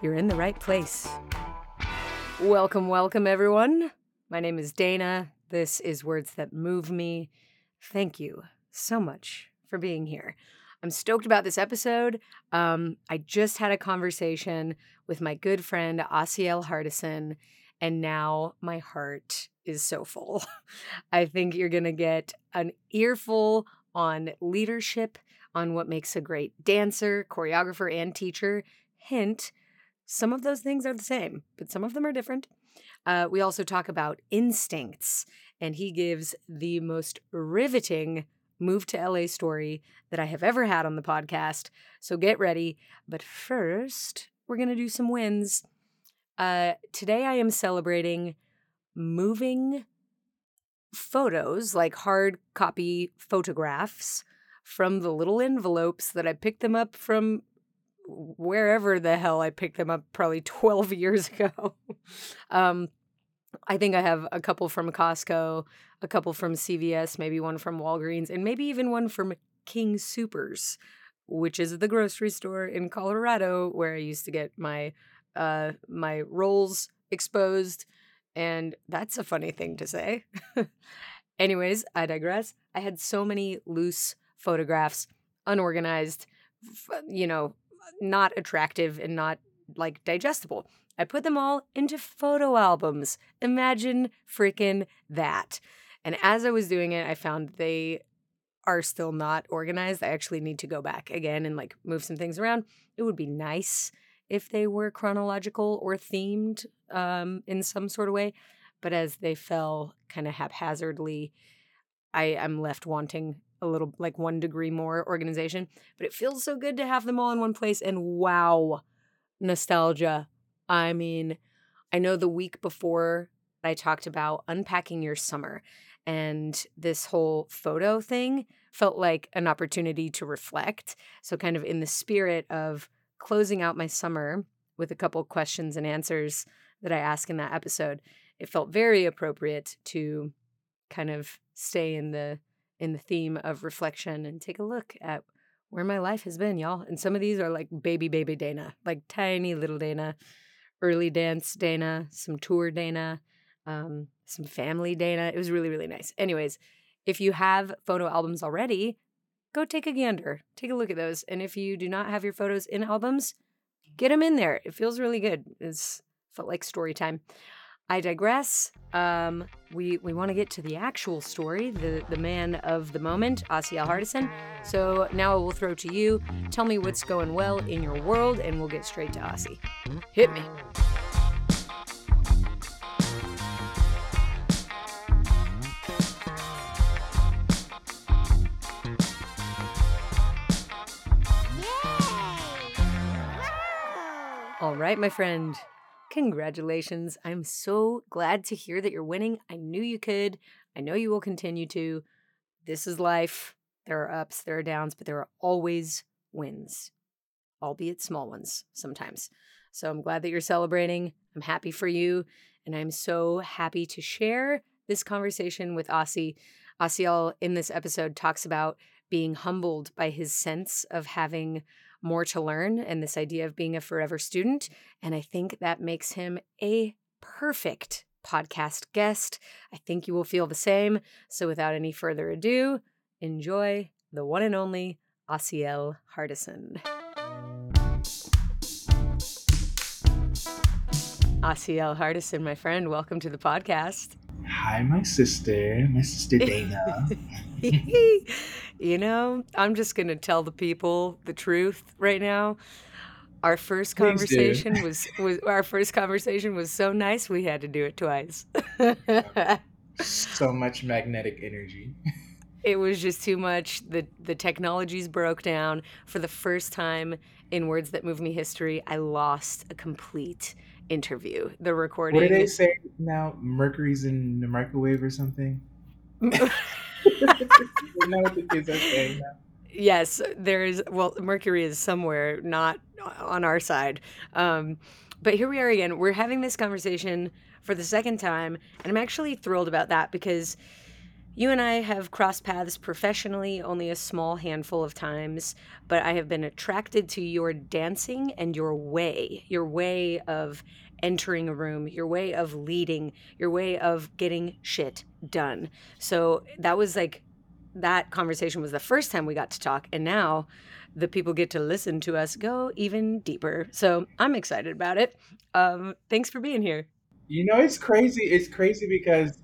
you're in the right place. Welcome, welcome, everyone. My name is Dana. This is Words That Move Me. Thank you so much for being here. I'm stoked about this episode. I just had a conversation with my good friend, Asiel Hardison, and now my heart is so full. I think you're going to get an earful on leadership, on what makes a great dancer, choreographer, and teacher. Hint, some of those things are the same, but some of them are different. We also talk about instincts, and he gives the most riveting move to LA story that I have ever had on the podcast. So get ready. But first, we're going to do some wins. Today I am celebrating moving photos, like hard copy photographs, from the little envelopes that I picked them up from wherever the hell I picked them up, probably 12 years ago. I think I have a couple from Costco, a couple from CVS, maybe one from Walgreens, and maybe even one from King Supers, which is the grocery store in Colorado where I used to get my my rolls exposed. And that's a funny thing to say. Anyways, I digress. I had so many loose photographs, unorganized, you know, not attractive and not like digestible. I put them all into photo albums. Imagine freaking that. And as I was doing it, I found they are still not organized. I actually need to go back again and like move some things around. It would be nice if they were chronological or themed in some sort of way. But as they fell kind of haphazardly, I'm left wanting a little, like, 1 degree more organization. But it feels so good to have them all in one place. And wow, nostalgia. I mean, I know the week before I talked about unpacking your summer, and this whole photo thing felt like an opportunity to reflect. So kind of in the spirit of closing out my summer with a couple questions and answers that I ask in that episode, it felt very appropriate to kind of stay in the theme of reflection and take a look at where my life has been, y'all. And some of these are like baby Dana, like tiny little Dana. Early dance Dana, some tour Dana, some family Dana. It was really, really nice. Anyways, if you have photo albums already, go take a gander. Take a look at those. And if you do not have your photos in albums, get them in there. It feels really good. It felt like story time. I digress. We want to get to the actual story, the man of the moment, Asiel Hardison. So now I will throw to you. Tell me what's going well in your world, and we'll get straight to Aussie. Hit me. All right, my friend. Congratulations. I'm so glad to hear that you're winning. I knew you could. I know you will continue to. This is life. There are ups, there are downs, but there are always wins, albeit small ones sometimes. So I'm glad that you're celebrating. I'm happy for you. And I'm so happy to share this conversation with Aussie. Asiel in this episode talks about being humbled by his sense of having more to learn and this idea of being a forever student. And I think that makes him a perfect podcast guest. I think you will feel the same. So without any further ado, enjoy the one and only Asiel Hardison. Asiel Hardison, my friend, welcome to the podcast. Hi, my sister Dana. You know, I'm just going to tell the people the truth right now. Our first conversation was so nice we had to do it twice. So much magnetic energy. It was just too much. The technologies broke down. For the first time in Words That Move Me History, I lost a complete interview. The recording. What did they say now? Mercury's in the microwave or something? Not what the kids are saying now. Yes, there is. Well, Mercury is somewhere, not on our side. But here we are again. We're having this conversation for the second time, and I'm actually thrilled about that because you and I have crossed paths professionally only a small handful of times, but I have been attracted to your dancing and your way of entering a room, your way of leading, your way of getting shit done. So that was like, that conversation was the first time we got to talk, and now the people get to listen to us go even deeper. So I'm excited about it. Thanks for being here. You know, it's crazy. It's crazy because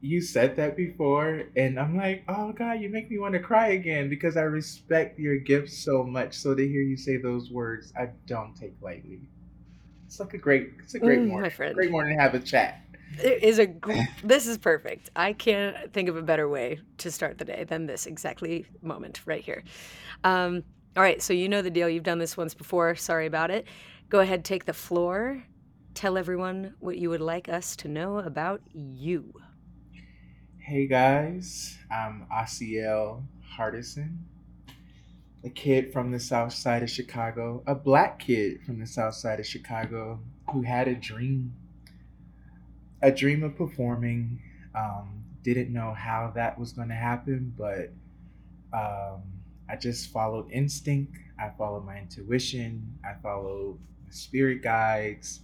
you said that before, and I'm like, oh, God, you make me want to cry again because I respect your gift so much. So to hear you say those words, I don't take lightly. It's like a great morning. My friend. Great morning to have a chat. It is this is perfect. I can't think of a better way to start the day than this exactly moment right here. All right, so you know the deal. You've done this once before. Sorry about it. Go ahead, take the floor. Tell everyone what you would like us to know about you. Hey, guys. I'm Asiel Hardison, a kid from the south side of Chicago, a black kid from the south side of Chicago who had a dream of performing, didn't know how that was going to happen, but I just followed instinct. I followed my intuition. I followed my spirit guides.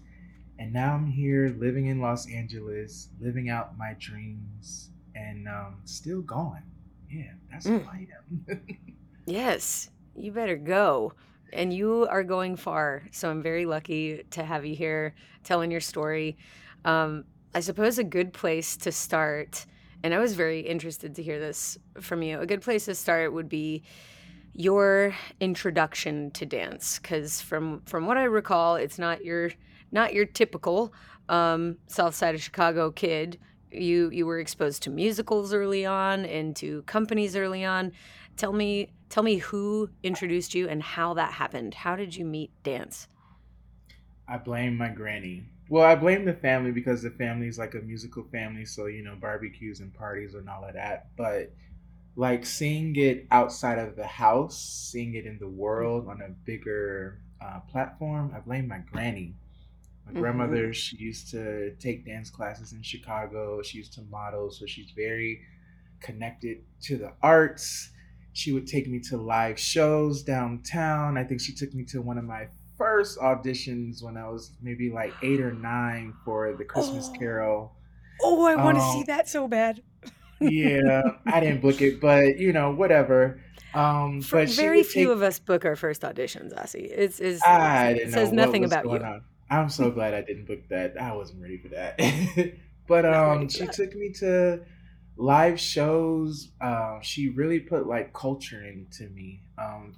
And now I'm here living in Los Angeles, living out my dreams, and still going. Yeah, that's who I am. Yes, you better go. And you are going far. So I'm very lucky to have you here telling your story. I suppose a good place to start, and I was very interested to hear this from you, a good place to start would be your introduction to dance, because from what I recall, it's not your typical south side of Chicago kid. You were exposed to musicals early on and to companies early on. Tell me who introduced you and how that happened. How did you meet dance? I blame my granny. Well, I blame the family because the family is like a musical family. So, you know, barbecues and parties and all of that. But like seeing it outside of the house, seeing it in the world on a bigger platform, I blame my granny. My grandmother, she used to take dance classes in Chicago. She used to model. So she's very connected to the arts. She would take me to live shows downtown. I think she took me to one of my first auditions when I was maybe like 8 or 9 for the Christmas Carol. Oh, I want to see that so bad. Yeah, I didn't book it, but you know, whatever. But very few of us book our first auditions, Aussie. It says nothing about you. I'm so glad I didn't book that. I wasn't ready for that. But she took me to live shows. She really put like culture into me.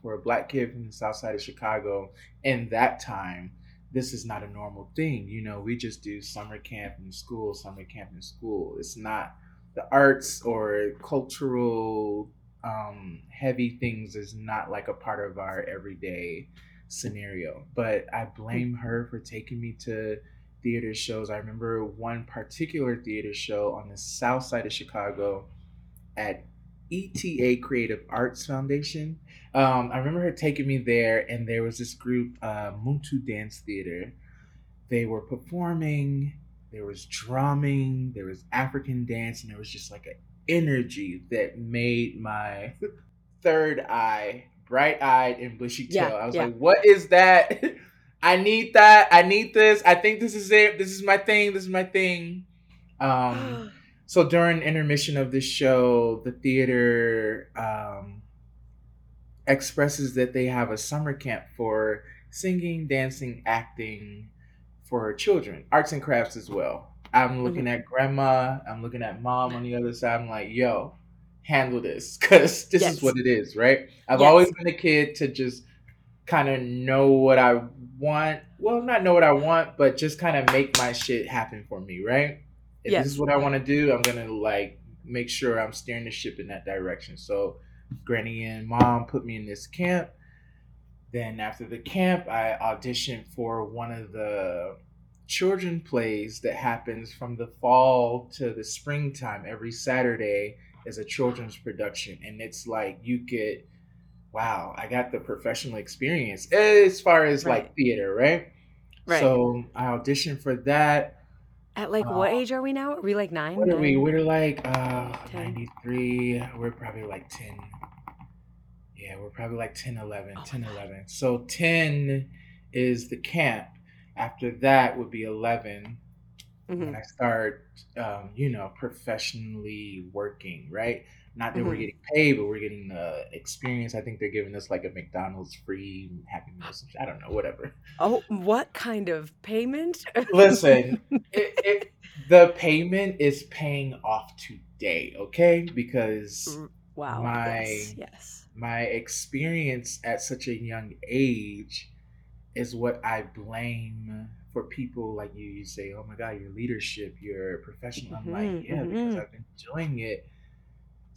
For a black kid from the south side of Chicago in that time, this is not a normal thing. You know, we just do summer camp in school. It's not the arts or cultural heavy things is not like a part of our everyday scenario. But I blame her for taking me to theater shows. I remember one particular theater show on the south side of Chicago at ETA Creative Arts Foundation. I remember her taking me there, and there was this group, Muntu Dance Theater. They were performing, there was drumming, there was African dance, and there was just like an energy that made my third eye bright-eyed and bushy-tailed. Yeah, I was like, what is that? I need that. I need this. I think this is it. This is my thing. So during intermission of this show, the theater expresses that they have a summer camp for singing, dancing, acting for children, arts and crafts as well. I'm looking at grandma. I'm looking at mom on the other side. I'm like, yo, handle this because this is what it is, right? I've always been a kid to just kind of know what I want. Well, not know what I want, but just kind of make my shit happen for me, right? If this is what I want to do, I'm going to like make sure I'm steering the ship in that direction. So Granny and Mom put me in this camp. Then after the camp, I auditioned for one of the children plays that happens from the fall to the springtime every Saturday as a children's production. And it's like you could, wow, I got the professional experience as far as like theater, right? Right. So I auditioned for that. At like what age are we now? Are we like 9? What are we? We're like 93. We're probably like 10. Yeah, we're probably like 10, 11, oh 10, 11. So 10 is the camp. After that would be 11. Mm-hmm. When I start, professionally working, right? Not that we're getting paid, but we're getting the experience. I think they're giving us like a McDonald's free Happy Meal. I don't know, whatever. Oh, what kind of payment? Listen, the payment is paying off today, okay? Because wow, my experience at such a young age is what I blame for people like you. You say, oh my God, your leadership, your professional. I'm like, yeah, because I've been doing it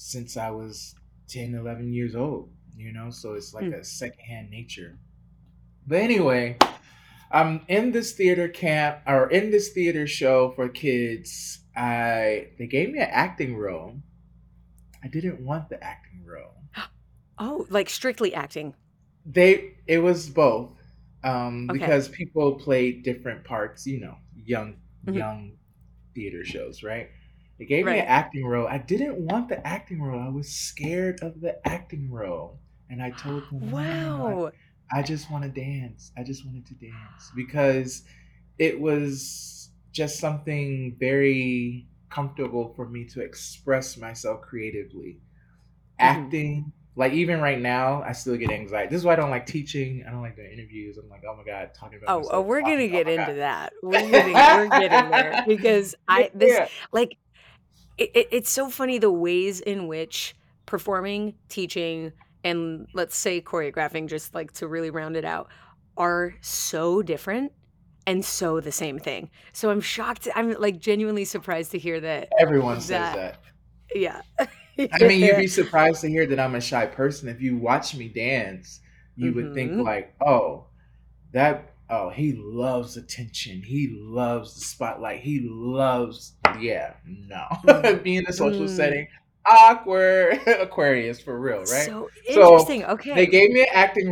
since I was 10, 11 years old, you know? So it's like a secondhand nature. But anyway, I'm in this theater camp or in this theater show for kids. They gave me an acting role. I didn't want the acting role. Oh, like strictly acting. It was both. Because people played different parts, you know, young theater shows, right? They gave me an acting role. I didn't want the acting role. I was scared of the acting role. And I told them, wow, I just want to dance. I just wanted to dance because it was just something very comfortable for me to express myself creatively. Acting, like even right now, I still get anxiety. This is why I don't like teaching. I don't like doing interviews. I'm like, oh my God, talking about myself. Oh, we're going to get into that. We're getting there because it's so funny the ways in which performing, teaching, and let's say choreographing, just like to really round it out, are so different and so the same thing. So I'm shocked. I'm like genuinely surprised to hear that. Everyone says that. Yeah. I mean, you'd be surprised to hear that I'm a shy person. If you watch me dance, you would think like, he loves attention. He loves the spotlight. He loves, being in a social setting, awkward. Aquarius for real, right? So interesting. Okay. They gave me an acting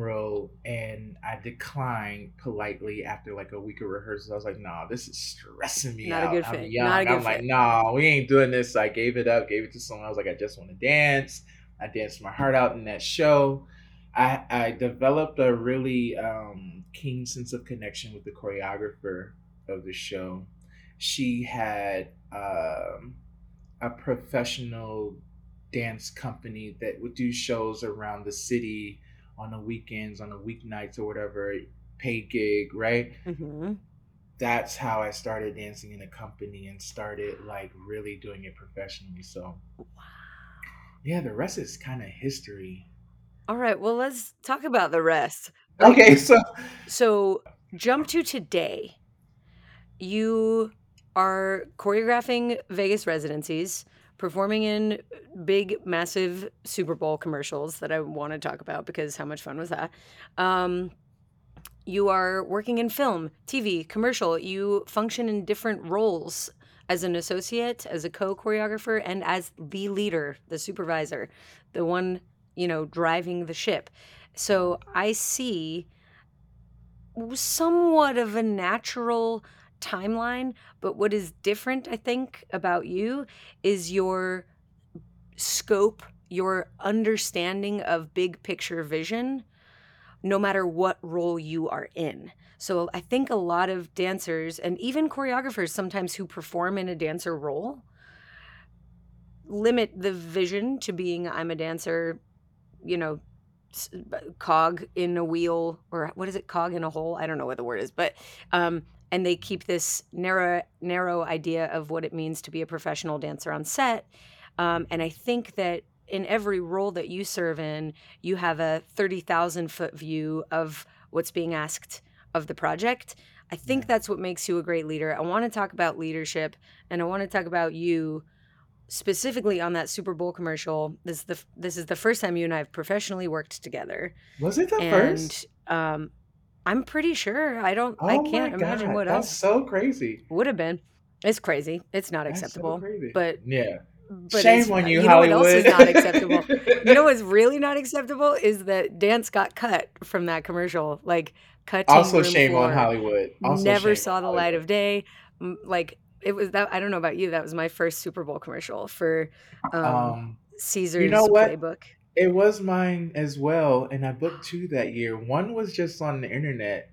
role. And I declined politely after like a week of rehearsals. I was like, nah, this is stressing me out. I'm like, nah, we ain't doing this. So I gave it up, gave it to someone. I was like, I just want to dance. I danced my heart out in that show. I developed a really keen sense of connection with the choreographer of the show. She had a professional dance company that would do shows around the city on the weekends, on the weeknights or whatever, paid gig, right? Mm-hmm. That's how I started dancing in a company and started like really doing it professionally. So yeah, the rest is kind of history. All right, well, let's talk about the rest. Okay, so jump to today. You are choreographing Vegas residencies, performing in big, massive Super Bowl commercials that I want to talk about because how much fun was that? You are working in film, TV, commercial. You function in different roles as an associate, as a co-choreographer, and as the leader, the supervisor, the one driving the ship. So I see somewhat of a natural timeline, but what is different, I think, about you is your scope, your understanding of big picture vision, no matter what role you are in. So I think a lot of dancers and even choreographers sometimes who perform in a dancer role limit the vision to being, I'm a dancer, cog in a wheel, or what is it? Cog in a hole. I don't know what the word is, but, and they keep this narrow idea of what it means to be a professional dancer on set. And I think that in every role that you serve in, you have a 30,000 foot view of what's being asked of the project. I think that's what makes you a great leader. I want to talk about leadership and I want to talk about you specifically on that Super Bowl commercial. This is the first time you and I have professionally worked together. Was it the first? I'm pretty sure. I can't imagine what else. That's so crazy. Would have been. It's crazy. It's not acceptable. That's so crazy. But yeah. But shame on you, Hollywood. Know what else is not acceptable? You know what's really not acceptable is that dance got cut from that commercial. Like, cutting also shame floor. On Hollywood. Also never saw the light of day. Like, it was that. I don't know about you. That was my first Super Bowl commercial for Caesar's Playbook. It was mine as well, and I booked two that year. One was just on the internet.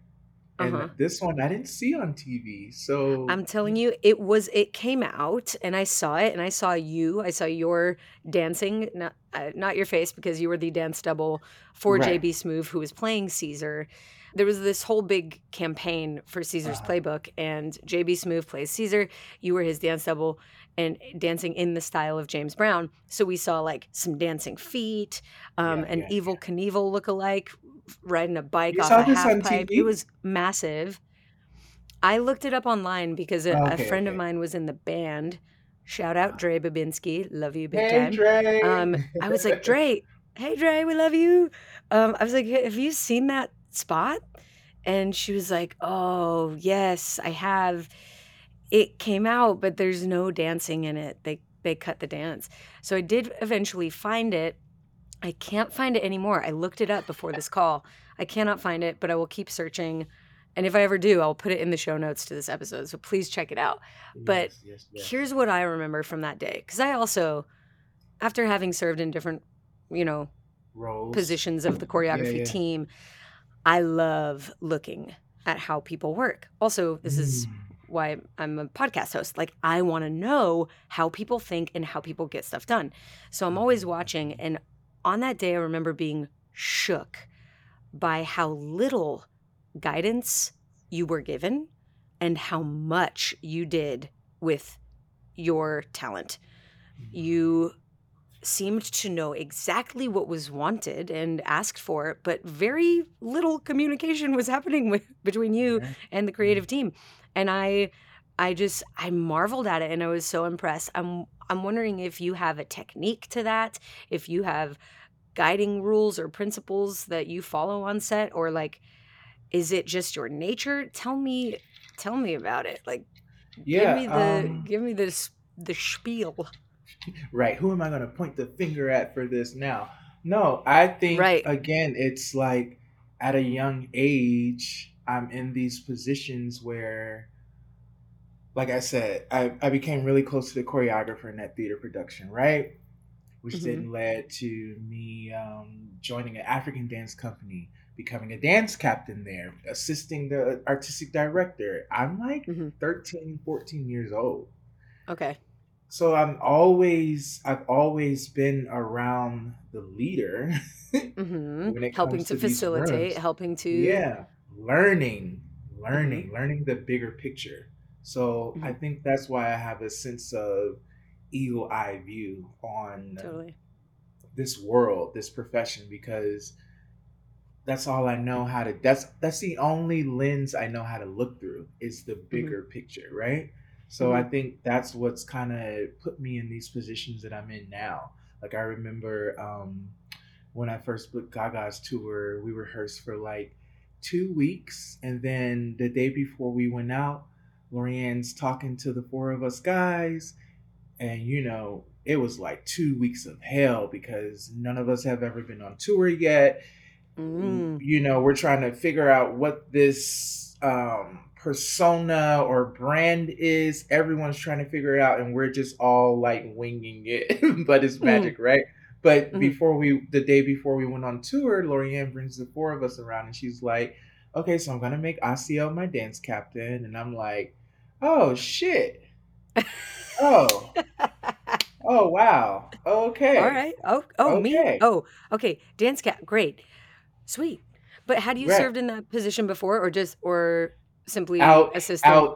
And this one I didn't see on TV. So I'm telling you, it came out and I saw it and I saw you. I saw your dancing, not your face, because you were the dance double for JB Smoove, who was playing Caesar. There was this whole big campaign for Caesar's Playbook, and JB Smoove plays Caesar. You were his dance double and dancing in the style of James Brown. So we saw like some dancing feet, Evel Knievel lookalike. Riding a bike off a half pipe. It was massive. I looked it up online because a friend of mine was in the band. Shout out Dre Babinski. Love you big time. Dre. I was like, Dre, hey Dre, we love you. I was like, have you seen that spot? And she was like, oh yes, I have. It came out, but there's no dancing in it. They cut the dance. So I did eventually find it. I can't find it anymore. I looked it up before this call. I cannot find it, but I will keep searching. And if I ever do, I'll put it in the show notes to this episode. So please check it out. Yes, but here's what I remember from that day. Because I also, after having served in different, roles, positions of the choreography team, I love looking at how people work. Also, this is why I'm a podcast host. Like, I want to know how people think and how people get stuff done. So I'm always watching, and on that day, I remember being shook by how little guidance you were given and how much you did with your talent. You seemed to know exactly what was wanted and asked for, but very little communication was happening between you and the creative team. And I marveled at it, and I was so impressed. I'm wondering if you have a technique to that, if you have guiding rules or principles that you follow on set, or like, is it just your nature? Tell me about it. Like, give me the spiel. Right. Who am I going to point the finger at for this now? No, I think again, it's like at a young age, I'm in these positions where, like I said, I became really close to the choreographer in that theater production, right? Which then led to me joining an African dance company, becoming a dance captain there, assisting the artistic director. I'm like 13, 14 years old. Okay. So I've always been around the leader. When it helping comes to facilitate, rooms. Helping to... Yeah, learning the bigger picture. So I think that's why I have a sense of eagle eye view on this world, this profession, because that's all I know how to, that's the only lens I know how to look through is the bigger picture, right? So I think that's what's kind of put me in these positions that I'm in now. Like I remember when I first booked Gaga's tour, we rehearsed for like 2 weeks. And then the day before we went out, Lorianne's talking to the four of us guys, and it was like 2 weeks of hell because none of us have ever been on tour yet. We're trying to figure out what this persona or brand is. Everyone's trying to figure it out, and we're just all like winging it. But it's magic, right? But the day before we went on tour, Lorianne brings the four of us around, and she's like, okay, so I'm going to make Asiel my dance captain. And I'm like, oh, shit. Oh. Oh, wow. Okay. All right. Oh, okay. Me? Oh, okay. Dance cap. Great. Sweet. But had you served in that position before or simply assistant?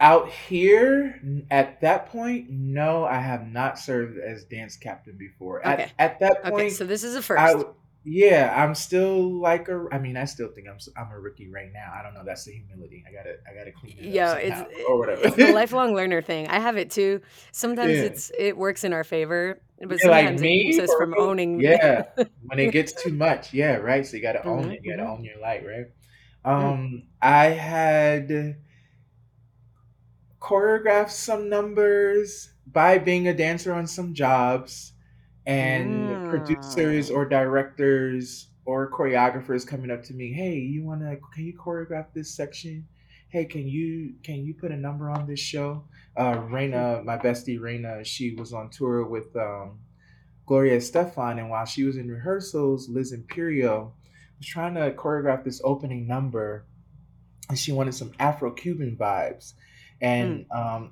Out here at that point, no, I have not served as dance captain before. Okay. At that point. Okay, so this is a first. Yeah, I'm still like a. I mean, I still think I'm a rookie right now. I don't know. That's the humility. I gotta clean it up somehow, or whatever. It's the lifelong learner thing. I have it too. Sometimes it works in our favor, but sometimes it keeps us from owning. Yeah, when it gets too much. Yeah, right. So you gotta own it. You gotta own your light, right? I had choreographed some numbers by being a dancer on some jobs. And producers or directors or choreographers coming up to me, hey, can you choreograph this section? Hey, can you put a number on this show? Reyna, my bestie Reyna, she was on tour with Gloria Estefan, and while she was in rehearsals, Liz Imperio was trying to choreograph this opening number, and she wanted some Afro-Cuban vibes. And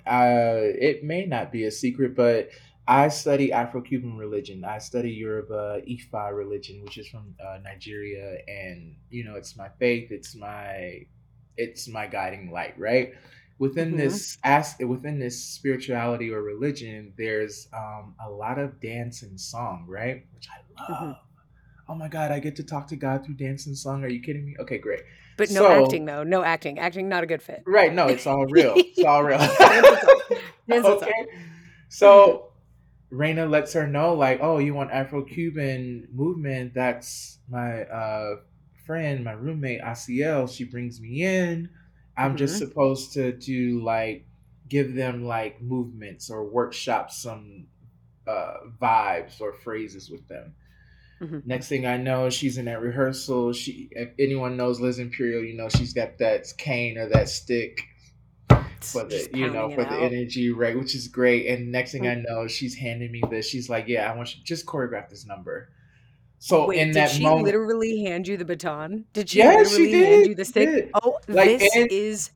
it may not be a secret, but I study Afro-Cuban religion. I study Yoruba Ifa religion, which is from Nigeria, and it's my faith. It's my guiding light, right? Within this spirituality or religion, there's a lot of dance and song, right? Which I love. Mm-hmm. Oh my God, I get to talk to God through dance and song. Are you kidding me? Okay, great. But no acting, though. No acting. Acting not a good fit. Right? No, it's all real. It's all real. Dance and song. Okay. So. Reyna lets her know, like, oh, you want Afro-Cuban movement? That's my friend, my roommate, Asiel. She brings me in. I'm just supposed to do, like, give them, like, movements or workshop some vibes or phrases with them. Mm-hmm. Next thing I know, she's in that rehearsal. If anyone knows Liz Imperial, she's got that cane or that stick. For the energy, right, which is great. And next thing I know, she's handing me this. She's like, yeah, I want you to just choreograph this number. So wait, in that moment, did she literally hand you the baton? Did she hand you the stick? Did. Oh, like, this is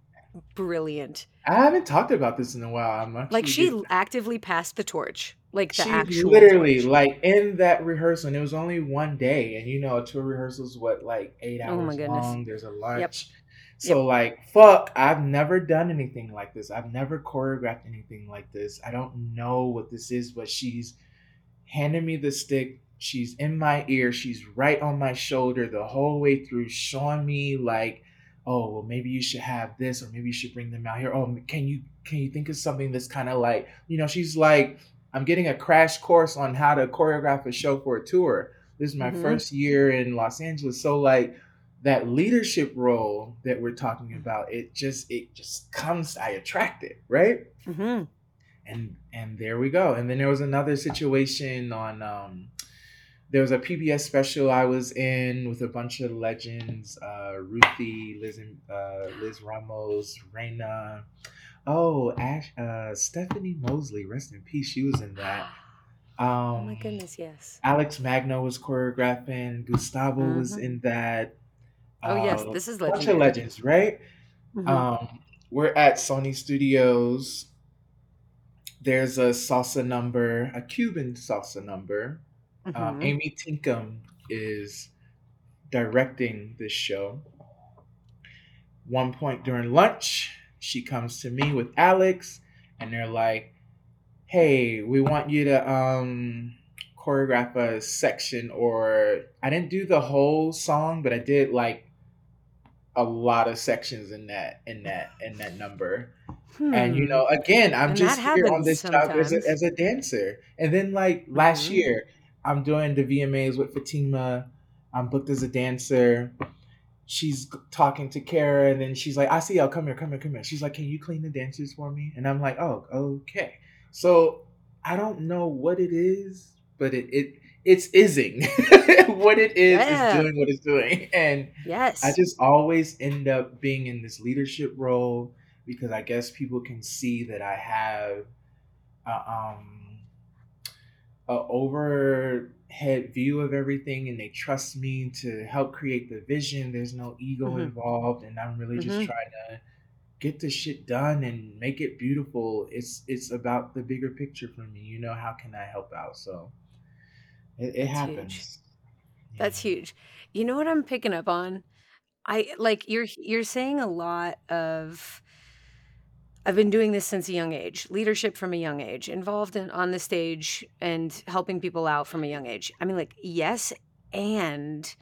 brilliant. I haven't talked about this in a while. She actively passed the torch. Like the actual literally torch. Like in that rehearsal, and it was only one day, and a tour rehearsal is what, like 8 hours long. There's a lunch. Yep. So I've never done anything like this. I've never choreographed anything like this. I don't know what this is, but she's handed me the stick. She's in my ear. She's right on my shoulder the whole way through, showing me like, oh, well, maybe you should have this, or maybe you should bring them out here. Oh, can you think of something that's kind of like, she's like, I'm getting a crash course on how to choreograph a show for a tour. This is my first year in Los Angeles. So like, that leadership role that we're talking about, it just comes, I attract it, right? Mm-hmm. And there we go. And then there was another situation on, there was a PBS special I was in with a bunch of legends, Ruthie, Liz Ramos, Reyna, Ash, Stephanie Mosley, rest in peace, she was in that. Oh my goodness, yes. Alex Magno was choreographing, Gustavo was in that. Oh, yes, this is legendary. A bunch of legends, right? Mm-hmm. We're at Sony Studios. There's a salsa number, a Cuban salsa number. Mm-hmm. Amy Tinkham is directing this show. One point during lunch, she comes to me with Alex, and they're like, hey, we want you to... choreograph a section, or I didn't do the whole song, but I did like a lot of sections in that number. And again, I'm just here on this sometimes. Job as a dancer. And then like last year, I'm doing the VMAs with Fatima. I'm booked as a dancer. She's talking to Kara, and then she's like, Asiel, come here. She's like, can you clean the dancers for me? And I'm like, oh, okay. So I don't know what it is, but it's ising. What it is is doing what it's doing. And I just always end up being in this leadership role because I guess people can see that I have a overhead view of everything, and they trust me to help create the vision. There's no ego involved, and I'm really just trying to get this shit done and make it beautiful. It's about the bigger picture for me. How can I help out? So... It happens. Huge. Yeah. That's huge. You know what I'm picking up on? I like you're saying a lot of, I've been doing this since a young age, leadership from a young age, involved on the stage and helping people out from a young age. I mean, like, yes, And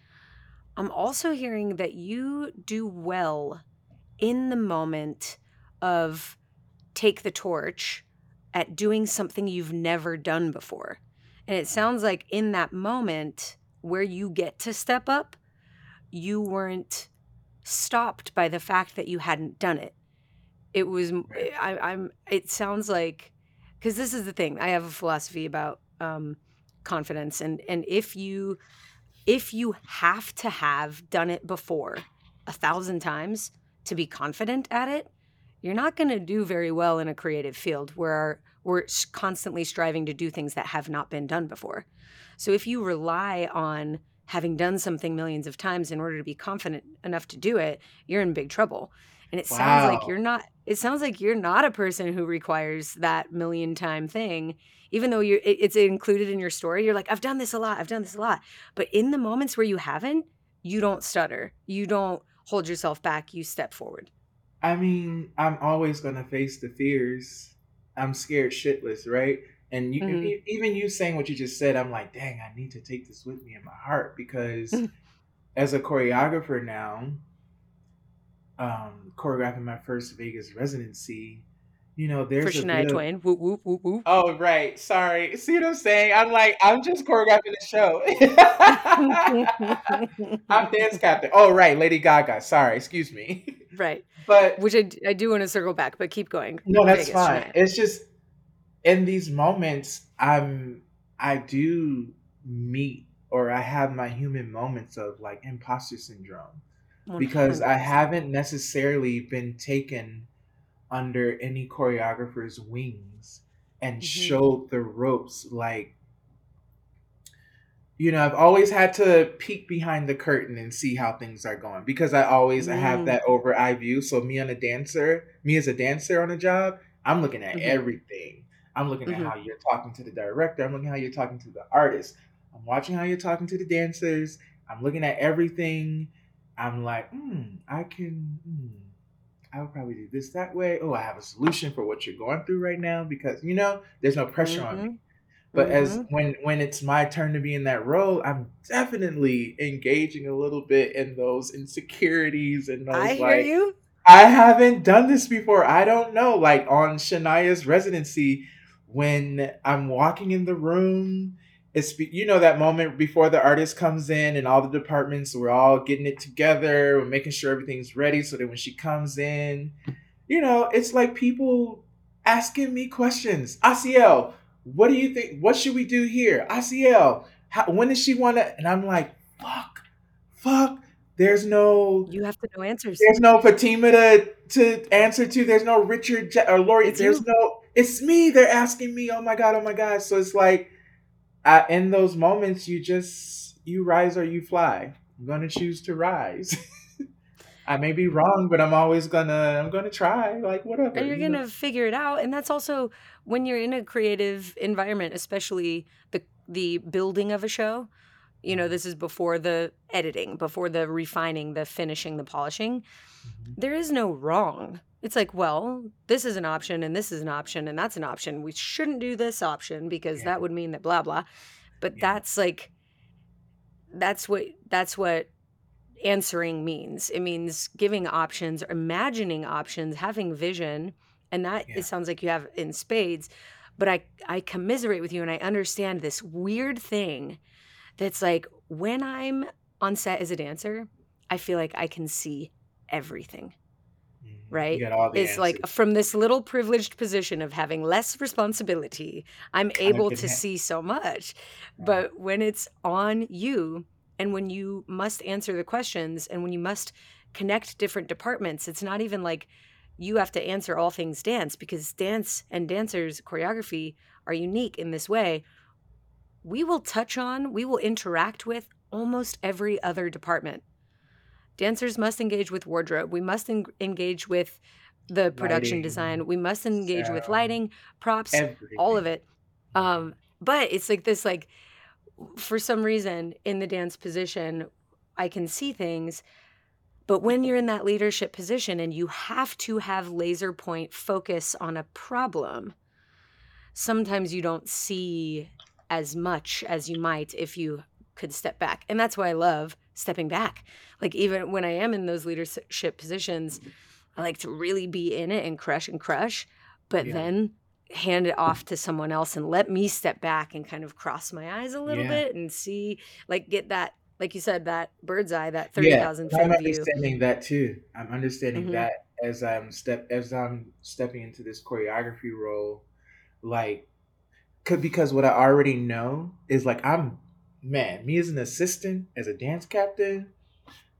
I'm also hearing that you do well in the moment of take the torch at doing something you've never done before. And it sounds like in that moment where you get to step up, you weren't stopped by the fact that you hadn't done it. It was, it sounds like, because this is the thing, I have a philosophy about confidence. And if you have to have done it before 1,000 times to be confident at it, you're not going to do very well in a creative field where we're constantly striving to do things that have not been done before. So if you rely on having done something millions of times in order to be confident enough to do it, you're in big trouble. And it sounds like you're not a person who requires that million time thing, even though it's included in your story. You're like, I've done this a lot. But in the moments where you haven't, you don't stutter. You don't hold yourself back. You step forward. I mean, I'm always going to face the fears. I'm scared shitless, right? And you, mm-hmm. even you saying what you just said, I'm like, dang, I need to take this with me in my heart, because as a choreographer now, choreographing my first Vegas residency, you know, there's for Shania Twain. Whoop, whoop, whoop, whoop. Oh, right. Sorry. See what I'm saying? I'm like, I'm just choreographing the show. I'm dance captain. Oh, right. Lady Gaga. Sorry. Excuse me. Right. But which I do want to circle back, but keep going. No, that's Vegas, fine. Shania. It's just in these moments, I do meet, or I have my human moments of like imposter syndrome. 100%. Because I haven't necessarily been taken under any choreographer's wings and mm-hmm. showed the ropes. Like, you know, I've always had to peek behind the curtain and see how things are going, because I have that over eye view. So me as a dancer on a job, I'm looking at mm-hmm. everything. I'm looking mm-hmm. at how you're talking to the director. I'm looking at how you're talking to the artist. I'm watching how you're talking to the dancers. I'm looking at everything. I'm like, I would probably do this that way. Oh, I have a solution for what you're going through right now, because, you know, there's no pressure mm-hmm. on me. But mm-hmm. as when it's my turn to be in that role, I'm definitely engaging a little bit in those insecurities and those, hear you. I haven't done this before. I don't know. Like on Shania's residency, when I'm walking in the room, it's, you know, that moment before the artist comes in and all the departments, we're all getting it together. We're making sure everything's ready so that when she comes in, you know, it's like people asking me questions. Asiel, what do you think? What should we do here? Asiel, when does she want to? And I'm like, fuck. There's no... You have to know answers. There's no Fatima to answer to. There's no Richard or Lori. It's me. They're asking me, oh my God. So it's like, in those moments, you rise or you fly. I'm going to choose to rise. I may be wrong, but I'm going to try, like, whatever. And you're going to figure it out. And that's also when you're in a creative environment, especially the building of a show. You know, this is before the editing, before the refining, the finishing, the polishing. Mm-hmm. There is no wrong. It's like, well, this is an option, and this is an option, and that's an option. We shouldn't do this option because that would mean that blah, blah. But that's like, that's what answering means. It means giving options, imagining options, having vision. And that it sounds like you have in spades. But I commiserate with you, and I understand this weird thing that's like, when I'm on set as a dancer, I feel like I can see everything, right? You got all the answers. Like, from this little privileged position of having less responsibility, I'm able to see so much. Right. But when it's on you, and when you must answer the questions, and when you must connect different departments, it's not even like you have to answer all things dance, because dance and dancers' choreography are unique in this way. We will interact with almost every other department. Dancers must engage with wardrobe. We must engage with the production design. We must engage with lighting, props, everything. All of it. But it's like this, like, for some reason in the dance position, I can see things. But when you're in that leadership position and you have to have laser point focus on a problem, sometimes you don't see as much as you might if you could step back. And that's why I love stepping back. Like, even when I am in those leadership positions, I like to really be in it and crush, but then hand it off to someone else and let me step back and kind of cross my eyes a little bit and see, like, get that, like you said, that bird's eye, that 30,000 foot view. I'm understanding that too. I'm understanding that as I'm stepping into this choreography role, like, because what I already know is, like, me as an assistant, as a dance captain,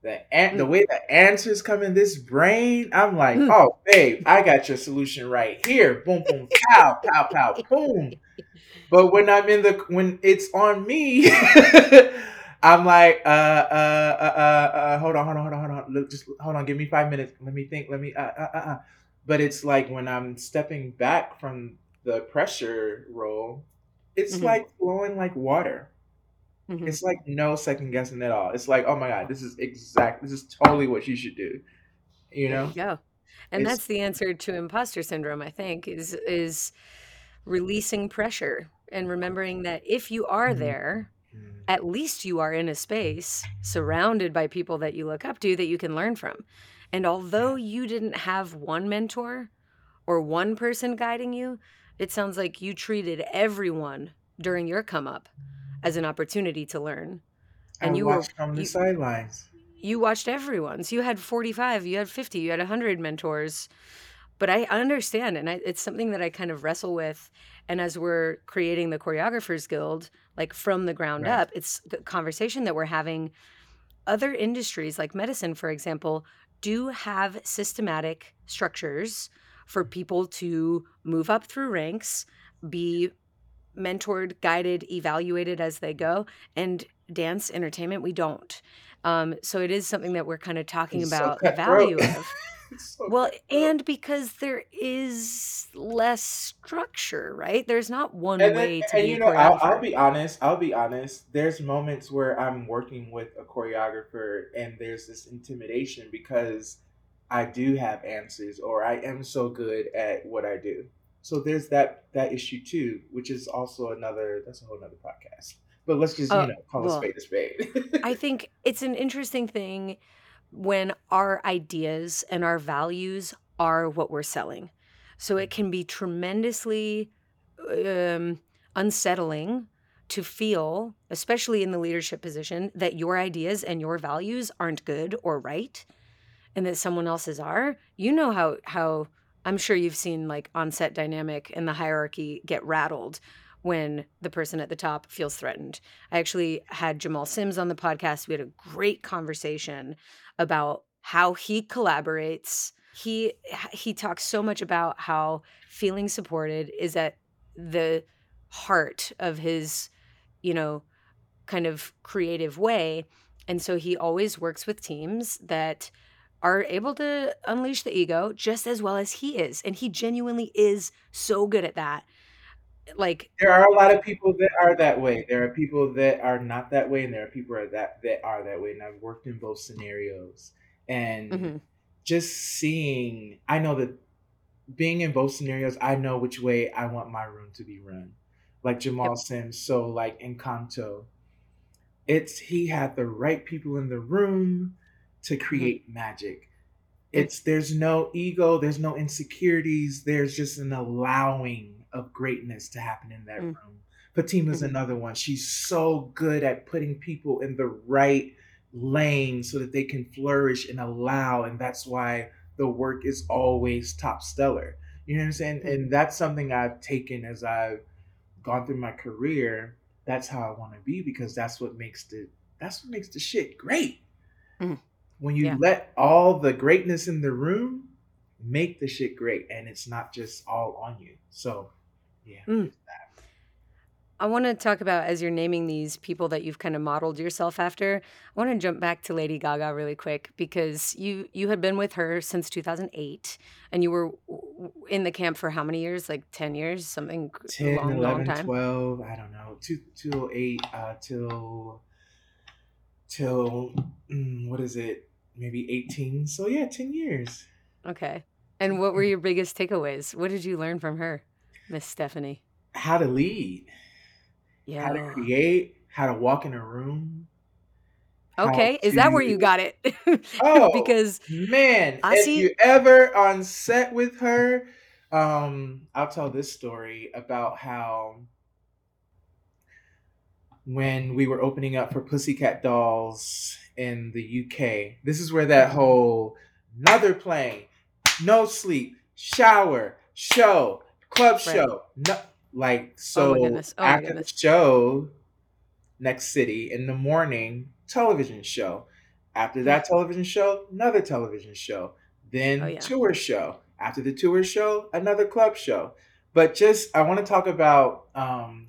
the way the answers come in this brain, I'm like, oh, babe, I got your solution right here. Boom, boom, pow, pow, pow, boom. But when when it's on me, I'm like, hold on. Look, just hold on. Give me 5 minutes. Let me think. But it's like when I'm stepping back from the pressure role, it's like flowing like water. Mm-hmm. It's like no second guessing at all. It's like, oh my God, this is totally what you should do. You know? Yeah. And that's the answer to imposter syndrome, I think, is releasing pressure and remembering that if you are there, at least you are in a space surrounded by people that you look up to that you can learn from. And although you didn't have one mentor or one person guiding you, it sounds like you treated everyone during your come up as an opportunity to learn. And you watched from the sidelines. You watched everyone. So you had 45, you had 50, you had 100 mentors. But I understand, and it's something that I kind of wrestle with. And as we're creating the Choreographers Guild, like from the ground up, it's the conversation that we're having. Other industries, like medicine, for example, do have systematic structures for people to move up through ranks, be mentored, guided, evaluated as they go. And dance, entertainment, we don't. So it is something that we're kind of talking about the value of. Well, and because there is less structure, right? There's not one way to be a choreographer. You know, I'll be honest. There's moments where I'm working with a choreographer and there's this intimidation because I do have answers or I am so good at what I do. So there's that issue too, which is also that's a whole other podcast. But let's just, call a spade a spade. I think it's an interesting thing when our ideas and our values are what we're selling. So it can be tremendously unsettling to feel, especially in the leadership position, that your ideas and your values aren't good or right and that someone else's are. You know how I'm sure you've seen, like, on-set dynamic and the hierarchy get rattled when the person at the top feels threatened. I actually had Jamal Sims on the podcast. We had a great conversation about how he collaborates. He talks so much about how feeling supported is at the heart of his, kind of creative way. And so he always works with teams that are able to unleash the ego just as well as he is. And he genuinely is so good at that. Like, there are a lot of people that are that way. There are people that are not that way. And there are people that are that way. And I've worked in both scenarios. And just seeing, I know that being in both scenarios, I know which way I want my room to be run. Like Jamal Sims. So like Encanto, he had the right people in the room to create magic. There's no ego, there's no insecurities, there's just an allowing of greatness to happen in that room. Fatima's another one. She's so good at putting people in the right lane so that they can flourish and allow, and that's why the work is always top stellar. You know what I'm saying? And that's something I've taken as I've gone through my career. That's how I want to be, because that's what makes the shit great. When you let all the greatness in the room make the shit great, and it's not just all on you. So, that. I want to talk about, as you're naming these people that you've kind of modeled yourself after, I want to jump back to Lady Gaga really quick, because you had been with her since 2008, and you were in the camp for how many years? Like 10 years? Something 10, long, 11, long time? 12, I don't know, 2008 till what is it, maybe 18, so yeah, 10 years. Okay. And what were your biggest takeaways? What did you learn from her, Miss Stephanie? How to lead, how to create, how to walk in a room. Okay, is that where you got it? Oh, because man, if you ever on set with her, I'll tell this story about how when we were opening up for Pussycat Dolls in the UK, this is where that whole another plane, no sleep, shower, show, club show, no, like so. After the show, next city in the morning. Television show. After that television show, another television show. Then tour show. After the tour show, another club show. But just, I want to talk about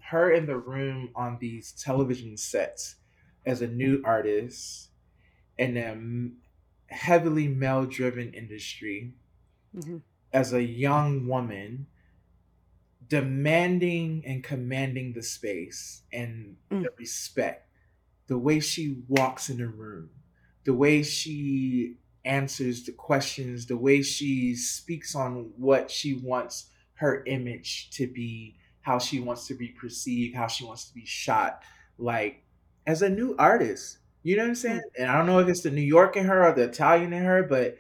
her in the room on these television sets as a new artist in a heavily male-driven industry, as a young woman, demanding and commanding the space and the respect. The way she walks in a room, the way she answers the questions, the way she speaks on what she wants her image to be, how she wants to be perceived, how she wants to be shot, like as a new artist, you know what I'm saying? And I don't know if it's the New York in her or the Italian in her, but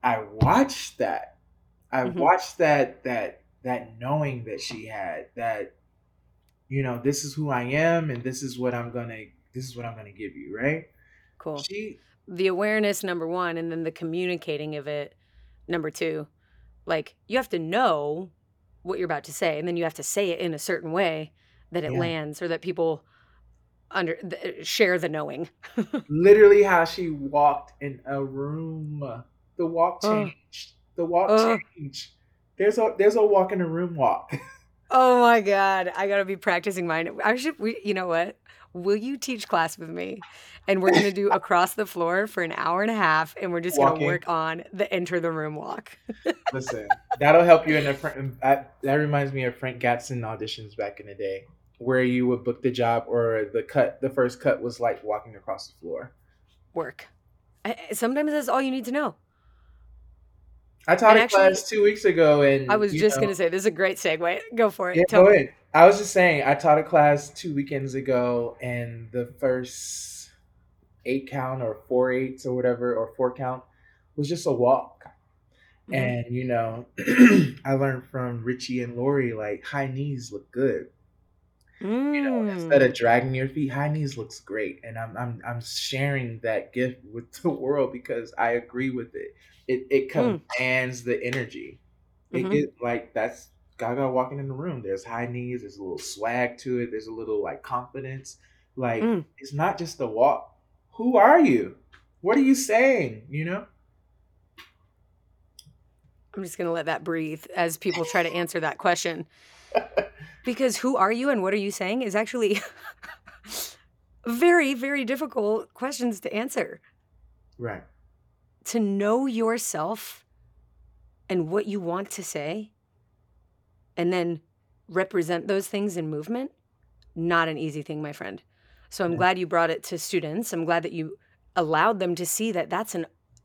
I watched that. I watched that knowing that she had that, you know, this is who I am and this is what I'm going to. This is what I'm going to give you, right? Cool. The awareness, number one, and then the communicating of it, number two. Like, you have to know what you're about to say, and then you have to say it in a certain way that it lands or that people share the knowing. Literally how she walked in a room. The walk changed. The walk changed. There's a walk in a room walk. Oh, my God. I got to be practicing mine. You know what? Will you teach class with me? And we're going to do across the floor for an hour and a half, and we're just going to work on the enter the room walk. Listen, that'll help you. That reminds me of Frank Gatson auditions back in the day, where you would book the job or the first cut was like walking across the floor. Work. Sometimes that's all you need to know. I taught a class 2 weeks ago, and I was just going to say, this is a great segue. Go for it. Go ahead. I was just saying, I taught a class 2 weekends ago, and the first 8 count or 4/8 or whatever, or 4 count was just a walk. Mm-hmm. And, you know, I learned from Richie and Lori, like, high knees look good. You know, instead of dragging your feet, high knees looks great. And I'm sharing that gift with the world because I agree with it. It commands the energy. It gets like, that's Gaga walking in the room. There's high knees. There's a little swag to it. There's a little like confidence. Like it's not just the walk. Who are you? What are you saying? You know? I'm just going to let that breathe as people try to answer that question. Because who are you and what are you saying is actually very, very difficult questions to answer. Right. To know yourself and what you want to say and then represent those things in movement, not an easy thing, my friend. So I'm glad you brought it to students. I'm glad that you allowed them to see that that's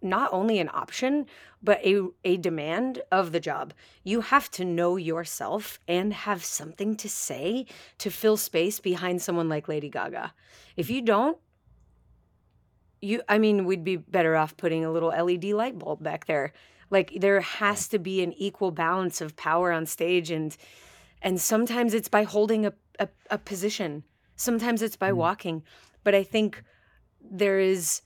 not only an option, but a demand of the job. You have to know yourself and have something to say to fill space behind someone like Lady Gaga. If you don't, we'd be better off putting a little LED light bulb back there. Like, there has to be an equal balance of power on stage, and sometimes it's by holding a position. Sometimes it's by walking. But I think there is...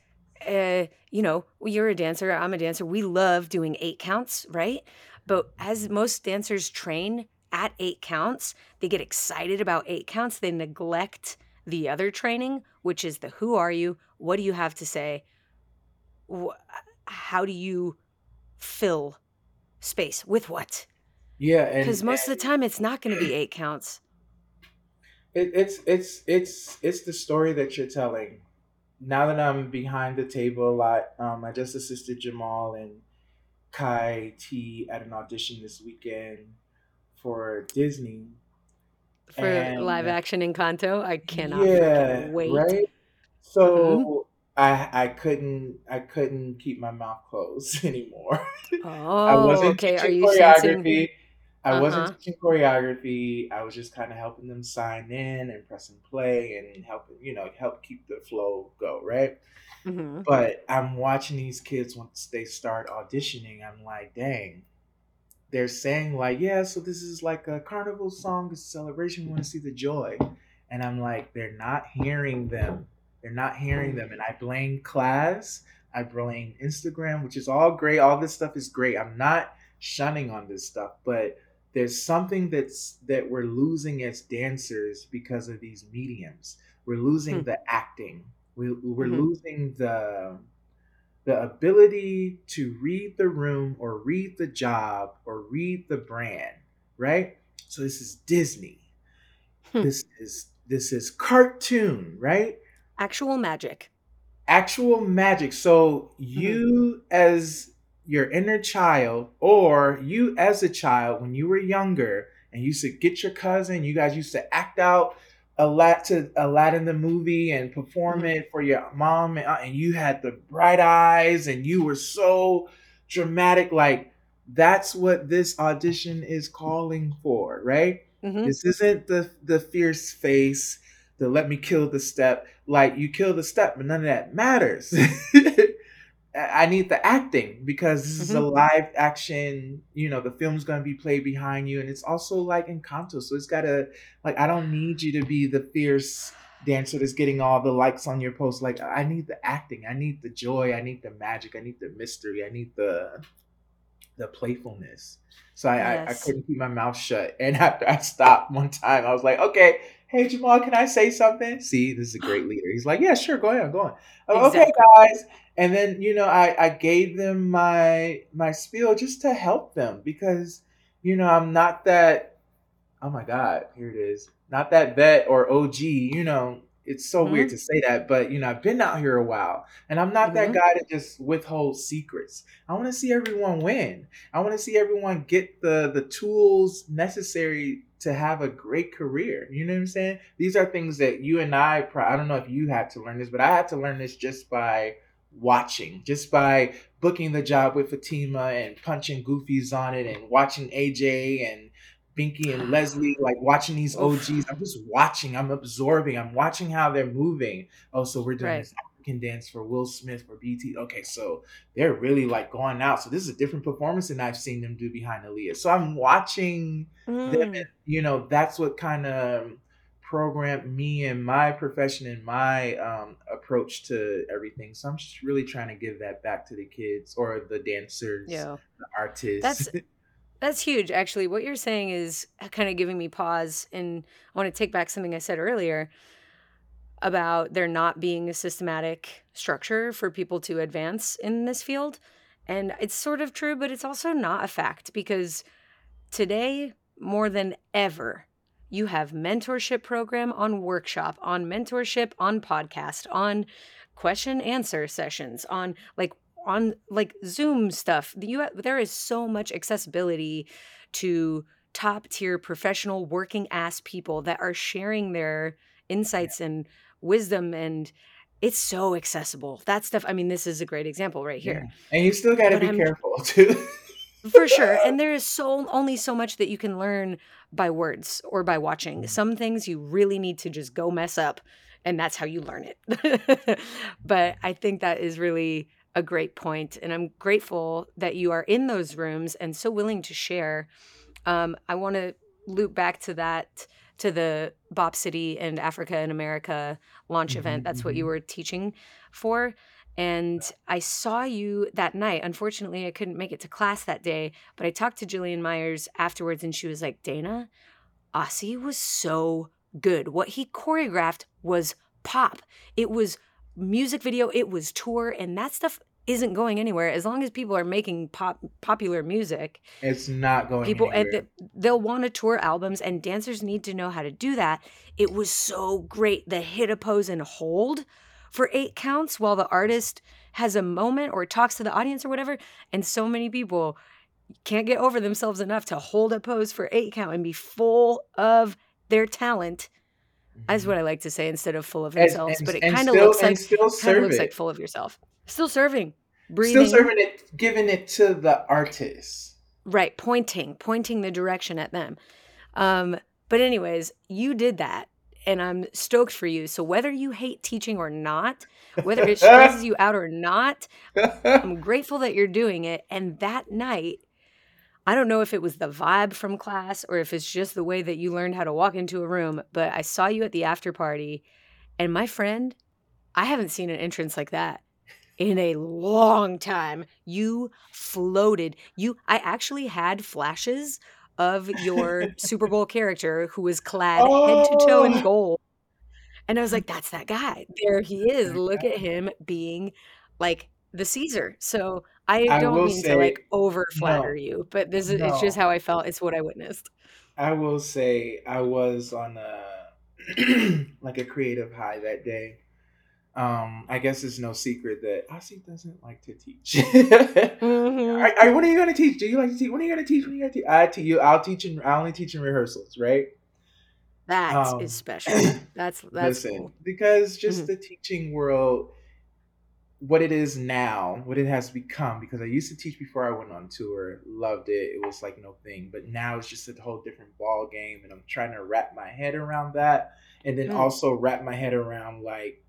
you know, you're a dancer, I'm a dancer. We love doing 8 counts, right? But as most dancers train at 8 counts, they get excited about 8 counts. They neglect the other training, which is the who are you? What do you have to say? How do you fill space with what? Yeah. Because most of the time it's not going to be 8 counts. It's the story that you're telling. Now that I'm behind the table a lot, I just assisted Jamal and Kai T at an audition this weekend for Disney. For live action Encanto? I cannot wait. Right? So I couldn't keep my mouth closed anymore. Oh, I wasn't okay. Are you choreography. Sensing... I wasn't teaching choreography. I was just kind of helping them sign in and press and play and helping, you know, help keep the flow go, right? Mm-hmm. But I'm watching these kids once they start auditioning. I'm like, dang, they're saying like, yeah, so this is like a carnival song, it's a celebration. We want to see the joy. And I'm like, they're not hearing them. They're not hearing them. And I blame class. I blame Instagram, which is all great. All this stuff is great. I'm not shunning on this stuff, but there's something that we're losing as dancers because of these mediums. We're losing the acting. We're losing the ability to read the room or read the job or read the brand, right? So this is Disney. This is cartoon, right? Actual magic. Actual magic. So you as your inner child, or you as a child when you were younger, and you used to get your cousin, you guys used to act out Aladdin the movie and perform it for your mom and aunt, and you had the bright eyes and you were so dramatic. Like, that's what this audition is calling for, right? Mm-hmm. This isn't the fierce face, the let me kill the step. Like, you kill the step, but none of that matters. I need the acting, because this is a live action, you know, the film's going to be played behind you. And it's also like Encanto. So it's got to, like, I don't need you to be the fierce dancer that's getting all the likes on your post. Like, I need the acting. I need the joy. I need the magic. I need the mystery. I need the playfulness. So I couldn't keep my mouth shut. And after I stopped one time, I was like, okay, hey, Jamal, can I say something? See, this is a great leader. He's like, yeah, sure, go on. Exactly. Okay, guys. And then, you know, I gave them my spiel just to help them, because, you know, I'm not that, oh my God, here it is, not that vet or OG, you know, it's so weird to say that, but, you know, I've been out here a while, and I'm not that guy that just withholds secrets. I want to see everyone win. I want to see everyone get the tools necessary to have a great career. You know what I'm saying? These are things that you and I don't know if you had to learn this, but I had to learn this just by watching, just by booking the job with Fatima and punching Goofies on it and watching AJ and Binky and Leslie, like watching these OGs. I'm just watching, I'm absorbing, I'm watching how they're moving. Oh, so we're doing this African dance for Will Smith for BT. Okay, so they're really like going out. So this is a different performance than I've seen them do behind Aaliyah. So I'm watching them, and, you know, that's what kind of programmed me and my profession and my approach to everything. So I'm just really trying to give that back to the kids or the dancers, the artists. That's huge, actually. What you're saying is kind of giving me pause, and I want to take back something I said earlier about there not being a systematic structure for people to advance in this field. And it's sort of true, but it's also not a fact, because today, more than ever, you have mentorship program on workshop, on mentorship, on podcast, on question answer sessions, on Zoom stuff. There is so much accessibility to top tier professional working ass people that are sharing their insights and wisdom, and it's so accessible. That stuff, I mean, this is a great example right here. Yeah. And you still got to be careful too. For sure. And there is only so much that you can learn by words or by watching. Some things you really need to just go mess up, and that's how you learn it. But I think that is really a great point, and I'm grateful that you are in those rooms and so willing to share. I want to loop back to the Bop City and Africa and America launch event. That's what you were teaching for. And I saw you that night. Unfortunately, I couldn't make it to class that day, but I talked to Jillian Myers afterwards, and she was like, Dana, Asi was so good. What he choreographed was pop. It was music video, it was tour, and that stuff isn't going anywhere. As long as people are making popular music, it's not going anywhere. They'll want to tour albums, and dancers need to know how to do that. It was so great. The hit a pose and hold for 8 counts while the artist has a moment or talks to the audience or whatever. And so many people can't get over themselves enough to hold a pose for 8 count and be full of their talent. That's what I like to say instead of full of yourselves, but it kind of looks like full of yourself. Still serving, breathing. Still serving it, giving it to the artist. Right, pointing the direction at them. But anyways, you did that, and I'm stoked for you. So whether you hate teaching or not, whether it stresses you out or not, I'm grateful that you're doing it. And that night, I don't know if it was the vibe from class or if it's just the way that you learned how to walk into a room, but I saw you at the after party, and my friend, I haven't seen an entrance like that in a long time. You floated. I actually had flashes of your Super Bowl character who was clad head to toe in gold. And I was like, that's that guy. There he is. Look at him being like the Caesar. So I don't mean to like over flatter you, but this is it's just how I felt. It's what I witnessed. I will say I was on a like a creative high that day. I guess it's no secret that Asi doesn't like to teach. Mm-hmm. What are you going to teach? Do you like to teach? When are you going to teach? When are you going to teach? I'll teach. I only teach in rehearsals, right? That is special. That's cool. Because just the teaching world, what it is now, what it has become. Because I used to teach before I went on tour, loved it. It was like no thing. But now it's just a whole different ball game, and I'm trying to wrap my head around that, and then also wrap my head around like.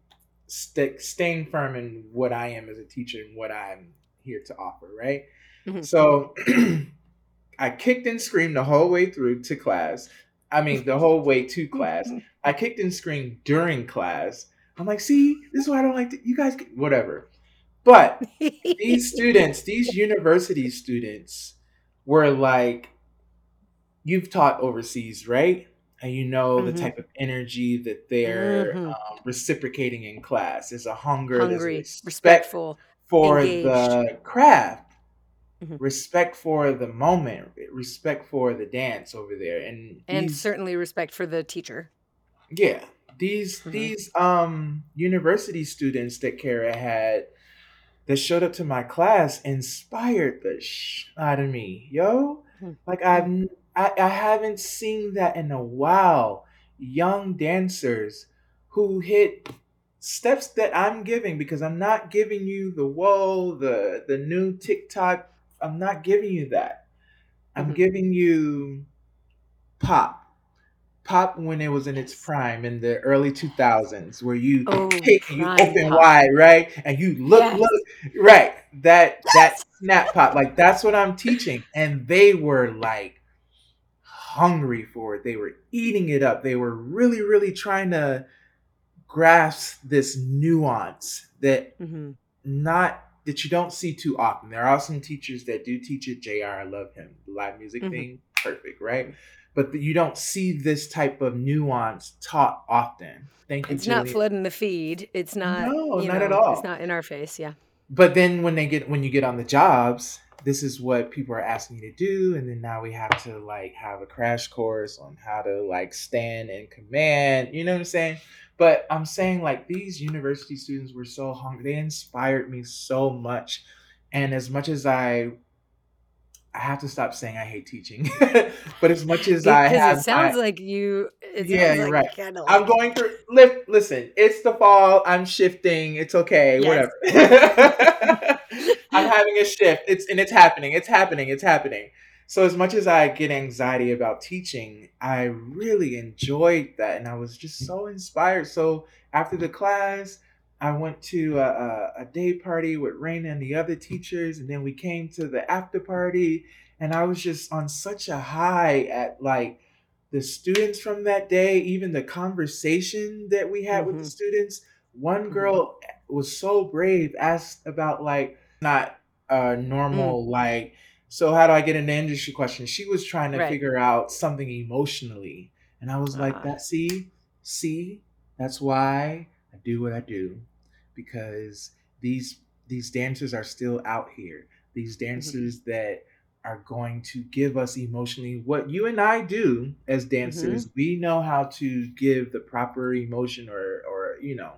Staying firm in what I am as a teacher and what I'm here to offer, right? Mm-hmm. So I kicked and screamed the whole way through to class. I mean, the whole way to class. I kicked and screamed during class. I'm like, see, this is why I don't like you guys, whatever. But these students, these university students were like, you've taught overseas, right? And you know the type of energy that they're reciprocating in class. There's a hunger, there's a respectful for engaged. The craft, respect for the moment, respect for the dance over there, and certainly respect for the teacher. Yeah, these university students that Kara had that showed up to my class inspired the shit out of me, yo. Like I haven't seen that in a while. Young dancers who hit steps that I'm giving, because I'm not giving you the whoa, the new TikTok. I'm not giving you that. I'm giving you pop. Pop when it was in its prime in the early 2000s, where you kick and you open wide, right? And you look, right. That snap pop. Like, that's what I'm teaching. And they were like, hungry for it. They were eating it up. They were really, really trying to grasp this nuance that that you don't see too often. There are some teachers that do teach it. JR, I love him. The live music thing, perfect, right? But you don't see this type of nuance taught often. Thank you, It's Julie. Not flooding the feed. It's not. No, not at all. It's not in our face, yeah. But then when you get on the jobs, this is what people are asking you to do. And then now we have to like have a crash course on how to like stand and command, you know what I'm saying? But I'm saying like these university students were so hungry. They inspired me so much. And as much as I have to stop saying I hate teaching, but as much as I have, you're right. I'm going through, listen, it's the fall. I'm shifting. It's okay. Yes. Whatever. I'm having a shift. It's happening. So as much as I get anxiety about teaching, I really enjoyed that. And I was just so inspired. So after the class, I went to a day party with Reyna and the other teachers. And then we came to the after party. And I was just on such a high at like the students from that day, even the conversation that we had with the students. One girl was so brave, asked about like, not a normal like, so how do I get in the industry question? She was trying to figure out something emotionally. And I was like, that see, that's why I do what I do, because these dancers are still out here. These dancers that are going to give us emotionally what you and I do as dancers. We know how to give the proper emotion or you know,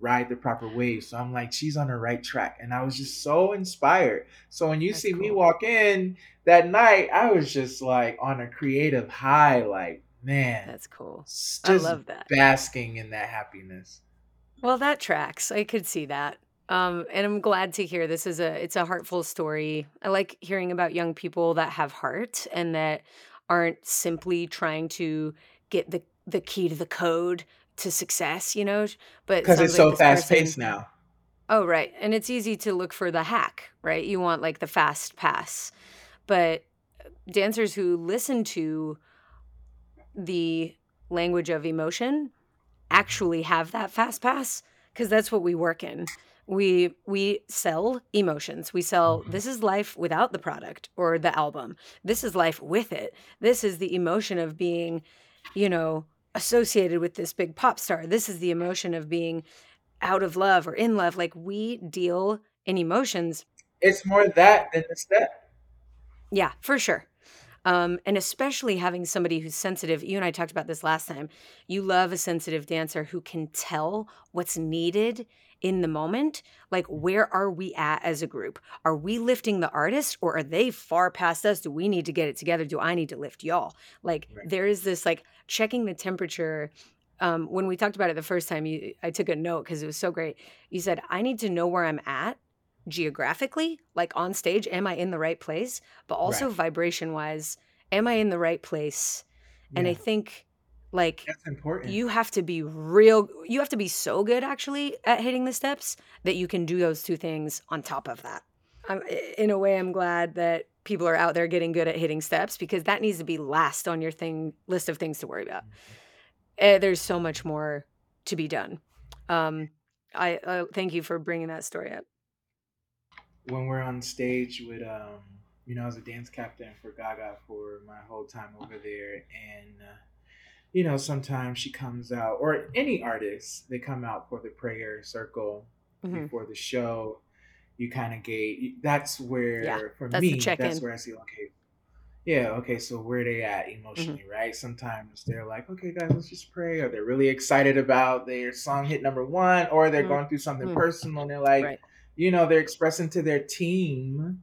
ride the proper wave. So I'm like, she's on the right track. And I was just so inspired. So when you see me walk in that night, I was just like on a creative high, like, man, that's cool. I love that. Basking in that happiness. Well, that tracks. I could see that. And I'm glad to hear this is it's a heartful story. I like hearing about young people that have heart and that aren't simply trying to get the key to the code to success, you know, but because it's so fast paced now. Oh, right. And it's easy to look for the hack, right? You want like the fast pass, but dancers who listen to the language of emotion actually have that fast pass, because that's what we work in. We sell emotions. We sell, this is life without the product or the album. This is life with it. This is the emotion of being, you know, associated with this big pop star. This is the emotion of being out of love or in love. Like, we deal in emotions. It's more that than the step. Yeah, for sure. And especially having somebody who's sensitive. You and I talked about this last time. You love a sensitive dancer who can tell what's needed in the moment. Like, where are we at as a group? Are we lifting the artist, or are they far past us? Do we need to get it together? Do I need to lift y'all? Like, right. There is this like checking the temperature. When we talked about it the first time, I took a note because it was so great. You said, I need to know where I'm at geographically, like on stage, am I in the right place? But also right. Vibration wise, am I in the right place? Yeah. And I think like that's important. You have to be so good actually at hitting the steps that you can do those two things on top of that. In a way, I'm glad that people are out there getting good at hitting steps, because that needs to be last on your list of things to worry about. Mm-hmm. There's so much more to be done. I thank you for bringing that story up. When we're on stage with, I was a dance captain for Gaga for my whole time over there. And, sometimes she comes out, or any artist, they come out for the prayer circle mm-hmm. before the show. You kind of gate. That's where, that's where I see, okay. Yeah, okay, so where are they at emotionally, mm-hmm. right? Sometimes they're like, okay, guys, let's just pray. Or they're really excited about their song hit number one, or they're mm-hmm. going through something mm-hmm. personal. And they're like, right. They're expressing to their team,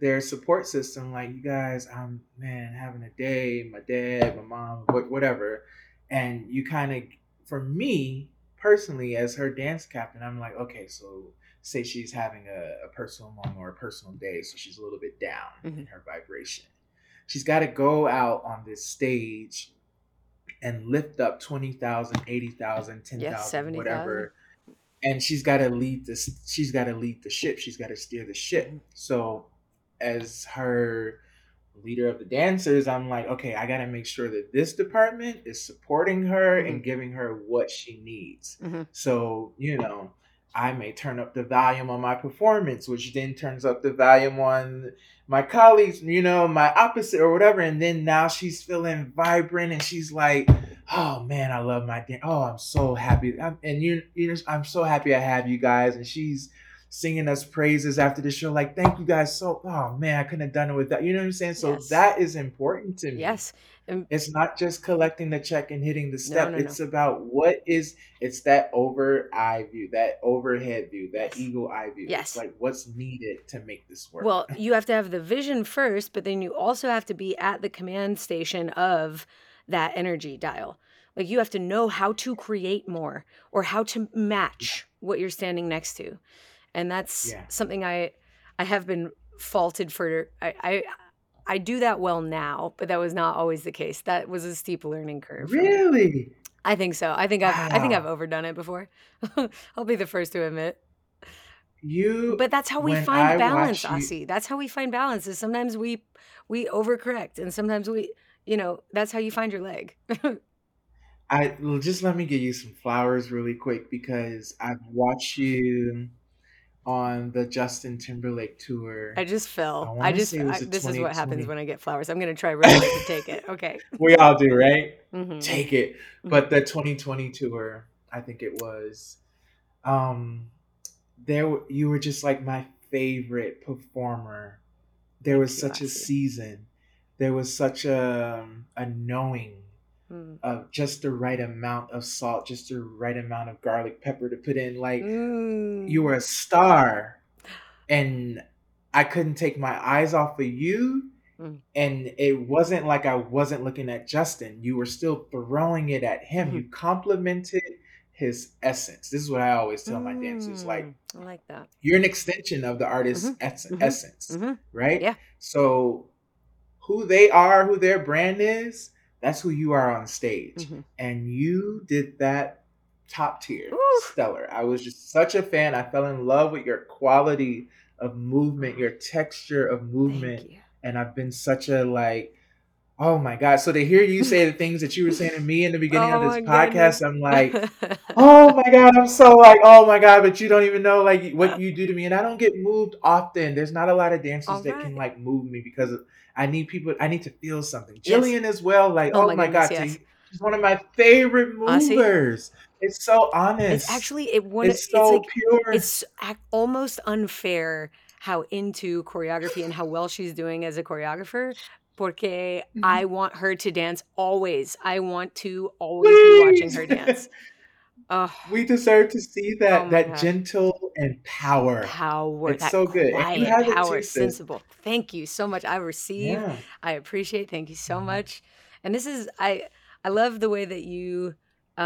their support system, like, you guys, I'm, having a day, my dad, my mom, whatever. And you kind of, for me personally, as her dance captain, I'm like, okay, so say she's having a personal moment or a personal day, so she's a little bit down mm-hmm. in her vibration. She's got to go out on this stage and lift up 20,000, 80,000, 10,000, whatever. 000. And she's got to lead the ship. She's got to steer the ship. So as her leader of the dancers, I'm like, okay, I got to make sure that this department is supporting her mm-hmm. and giving her what she needs. Mm-hmm. So, I may turn up the volume on my performance, which then turns up the volume on my colleagues, my opposite or whatever. And then now she's feeling vibrant and she's like, oh man, I love my dance. Oh, I'm so happy. I'm so happy I have you guys. And she's singing us praises after the show. Like, thank you guys. So, oh man, I couldn't have done it without, you know what I'm saying? So yes. That is important to me. Yes. It's not just collecting the check and hitting the step. No. It's about it's that over-eye view, that overhead view, that eagle eye view. Yes. It's like what's needed to make this work. Well, you have to have the vision first, but then you also have to be at the command station of that energy dial. Like you have to know how to create more or how to match what you're standing next to. And that's something I have been faulted for. I do that well now, but that was not always the case. That was a steep learning curve. Really? Me. I think so. I think I've overdone it before. I'll be the first to admit. But that's how we find balance, Asi. That's how we find balance. Is sometimes we overcorrect, and sometimes we, that's how you find your leg. Just let me give you some flowers really quick, because I've watched you on the Justin Timberlake tour. I just fell. This is what happens when I get flowers. I'm going to try really to take it. Okay. We all do, right? Mm-hmm. Take it. Mm-hmm. But the 2020 tour, I think it was, you were just like my favorite performer. There was such a season. There was such a knowing of just the right amount of salt, just the right amount of garlic pepper to put in. Like you were a star, and I couldn't take my eyes off of you. Mm. And it wasn't like I wasn't looking at Justin. You were still throwing it at him. Mm. You complimented his essence. This is what I always tell my dancers. Like, I like that. You're an extension of the artist's essence, right? Yeah. So who they are, who their brand is, that's who you are on stage. Mm-hmm. And you did that top tier, stellar. I was just such a fan. I fell in love with your quality of movement, your texture of movement. And I've been such a like, oh my God. So to hear you say the things that you were saying to me in the beginning of this podcast, I'm like, oh my God, I'm so like, oh my God, but you don't even know like what you do to me. And I don't get moved often. There's not a lot of dancers that can like move me because I need people, I need to feel something. Jillian as well. Like, oh my God. Yes. She's one of my favorite movers. It's so honest. It's actually, it's so pure. It's almost unfair how into choreography and how well she's doing as a choreographer. Porque I want her to dance always. I want to always be watching her dance. We deserve to see that that gentle and power. Power. It's so good. Quiet power, sensible. Thank you so much. I receive. Yeah. I appreciate. Thank you so much. And this is, I love the way that you, I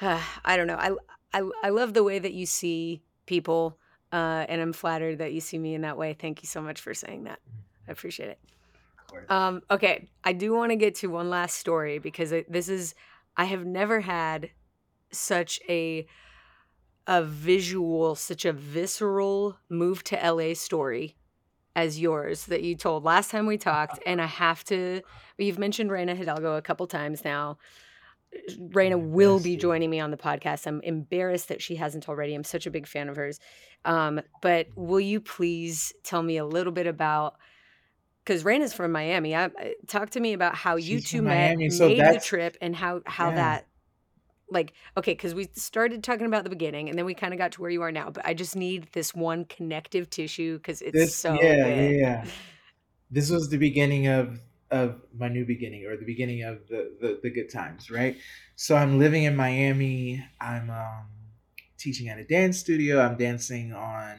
don't know. I love the way that you see people, and I'm flattered that you see me in that way. Thank you so much for saying that. I appreciate it. Okay, I do want to get to one last story because I have never had such a visual, such a visceral move to LA story as yours that you told last time we talked. And I have to, you've mentioned Reyna Hidalgo a couple times now. Reyna will be joining me on the podcast. I'm embarrassed that she hasn't already. I'm such a big fan of hers. But will you please tell me a little bit about, because Reyna's from Miami. Talk to me about how you two met, made the trip, and how that, like, okay, because we started talking about the beginning, and then we kind of got to where you are now. But I just need this one connective tissue because it's Yeah. This was the beginning of my new beginning, or the beginning of the good times, right? So I'm living in Miami. I'm teaching at a dance studio. I'm dancing on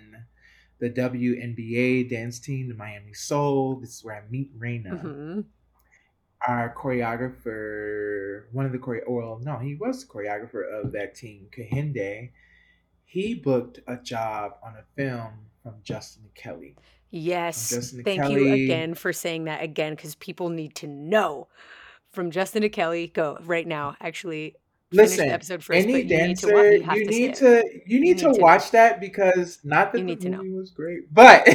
the WNBA dance team, the Miami Soul. This is where I meet Reyna. Mm-hmm. Our choreographer, he was the choreographer of that team, Kahinde. He booked a job on a film from Justin Kelly. Yes. Thank you again for saying that again, because people need to know. From Justin to Kelly, go right now. Actually, listen, the episode first, any dancer, you need to watch that, because not that the movie was great, but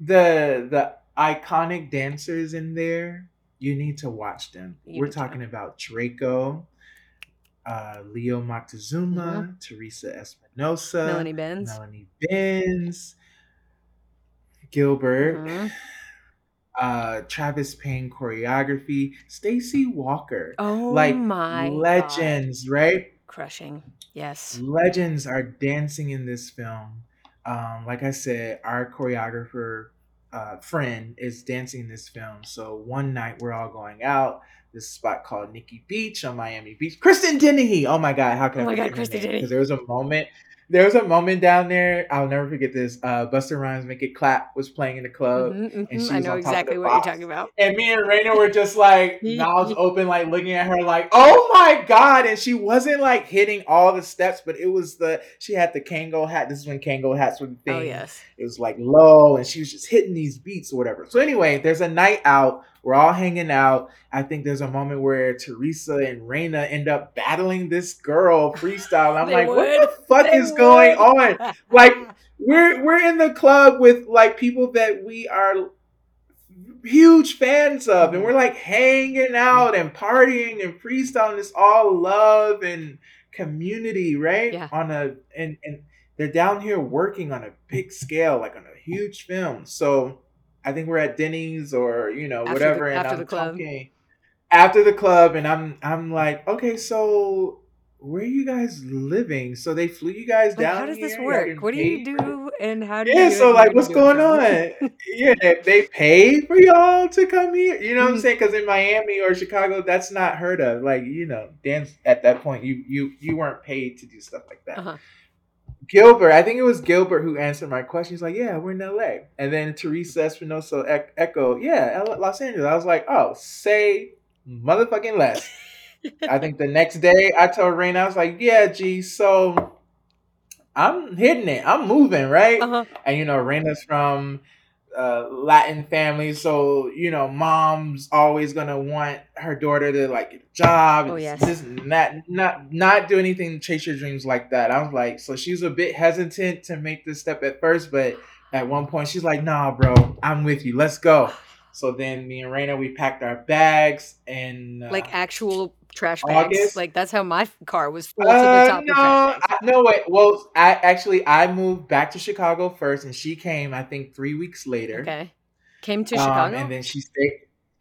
the iconic dancers in there, you need to watch them. We're talking about Draco, Leo Moctezuma, Teresa Espinosa, Melanie Benz, Gilbert, Travis Payne choreography, Stacey Walker. Oh, like my legends, God. Right? Crushing. Yes. Legends are dancing in this film. Like I said, our choreographer friend is dancing in this film. So one night we're all going out. This spot called Nikki Beach on Miami Beach. Kristen Dennehy. Oh my God, how can I forget Kristen Dennehy? Because there was a moment down there, I'll never forget this. Busta Rhymes' Make It Clap was playing in the club. And she was I know exactly what you're talking about. And me and Reyna were just like, mouths open, like looking at her like, oh my God. And she wasn't like hitting all the steps, but it was she had the Kango hat. This is when Kango hats were the thing. Oh, yes. It was like low, and she was just hitting these beats or whatever. So anyway, there's a night out. We're all hanging out. I think there's a moment where Teresa and Reyna end up battling this girl freestyle. I'm like, what the fuck is going on? Like, we're in the club with like people that we are huge fans of, and we're like hanging out and partying and freestyling. It's all love and community, right? Yeah. And they're down here working on a big scale, like on a huge film. So I think we're at Denny's or, whatever. After the club. And I'm like, okay, so where are you guys living? So they flew you guys down. How does this work? What do you do? And how do you do? So like, what's going on? They paid for y'all to come here. You know what I'm saying? Because in Miami or Chicago, that's not heard of. Like, dance at that point, you weren't paid to do stuff like that. Uh-huh. Gilbert, I think it was Gilbert who answered my question. He's like, yeah, we're in LA. And then Teresa Espinosa echoed, yeah, Los Angeles. I was like, oh, say motherfucking less. I think the next day I told Reyna, I was like, yeah, G, so I'm hitting it. I'm moving, right? Uh-huh. And, you know, Reyna's from Latin family. So, you know, mom's always going to want her daughter to, like, get a job. Oh, yes. Just not do anything to chase your dreams like that. I was like, so she's a bit hesitant to make this step at first. But at one point, she's like, nah, bro, I'm with you. Let's go. So then me and Reyna, we packed our bags and like actual trash bags. August. Like that's how my car was full to the top. No, wait. Well, I moved back to Chicago first, and she came, I think, 3 weeks later. Okay, came to Chicago, and then she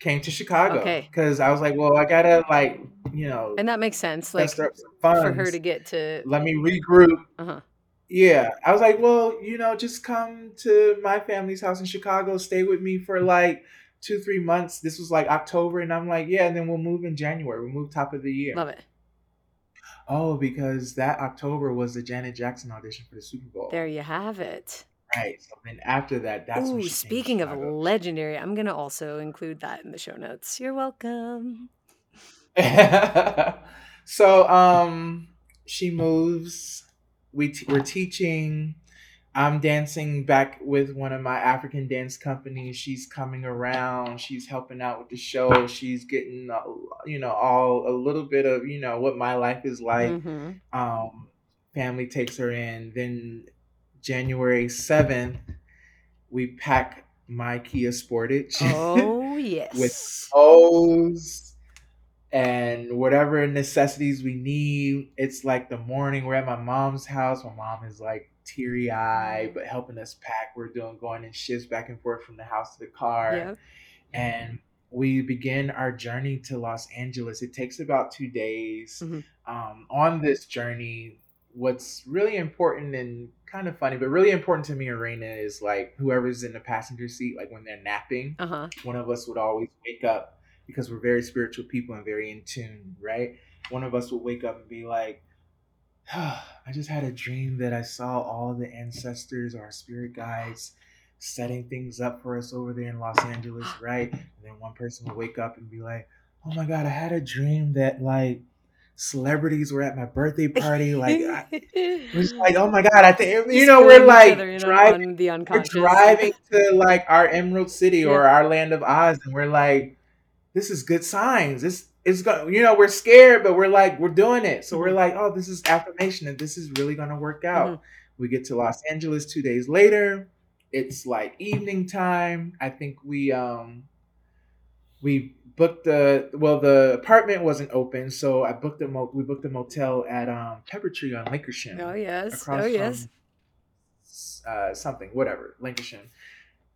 came to Chicago. Okay, because I was like, well, I gotta like, you know, and that makes sense. Like for her to get to, let me regroup. Uh-huh. Yeah, I was like, well, you know, just come to my family's house in Chicago, stay with me for like 2-3 months. This was like October, and I'm like, yeah, and then we'll move in January. We'll move top of the year. Love it. Oh, because that October was the Janet Jackson audition for the Super Bowl. There you have it. Right. So then after that, that's when she speaking of legendary, I'm going to also include that in the show notes. You're welcome. So she moves. We're teaching. I'm dancing back with one of my African dance companies. She's coming around. She's helping out with the show. She's getting, you know, all a little bit of, you know, what my life is like. Mm-hmm. Family takes her in. Then January 7th, we pack my Kia Sportage. Oh, yes. With O's. And whatever necessities we need, it's like the morning. We're at my mom's house. My mom is like teary-eyed, but helping us pack. We're going in shifts back and forth from the house to the car. Yep. And we begin our journey to Los Angeles. It takes about 2 days. Mm-hmm. On this journey, what's really important and kind of funny, but really important to me and Reyna is like whoever's in the passenger seat, like when they're napping, uh-huh. one of us would always wake up. Because we're very spiritual people and very in tune, right? One of us will wake up and be like, oh, I just had a dream that I saw all the ancestors, our spirit guides, setting things up for us over there in Los Angeles, right? And then one person will wake up and be like, oh my God, I had a dream that like celebrities were at my birthday party. Like, we're just like, oh my God, I think, you know, we're like other, you know, driving, the unconscious. We're driving to like our Emerald City or yeah. our Land of Oz. And we're like, this is good signs. It's going, you know, we're scared, but we're like, we're doing it. So we're like, oh, this is affirmation and this is really going to work out. Mm-hmm. We get to Los Angeles 2 days later. It's like evening time. I think we booked the apartment wasn't open. So I booked we booked a motel at Peppertree on Lancashire. Oh, yes. Across from, yes. Something, whatever, Lancashire.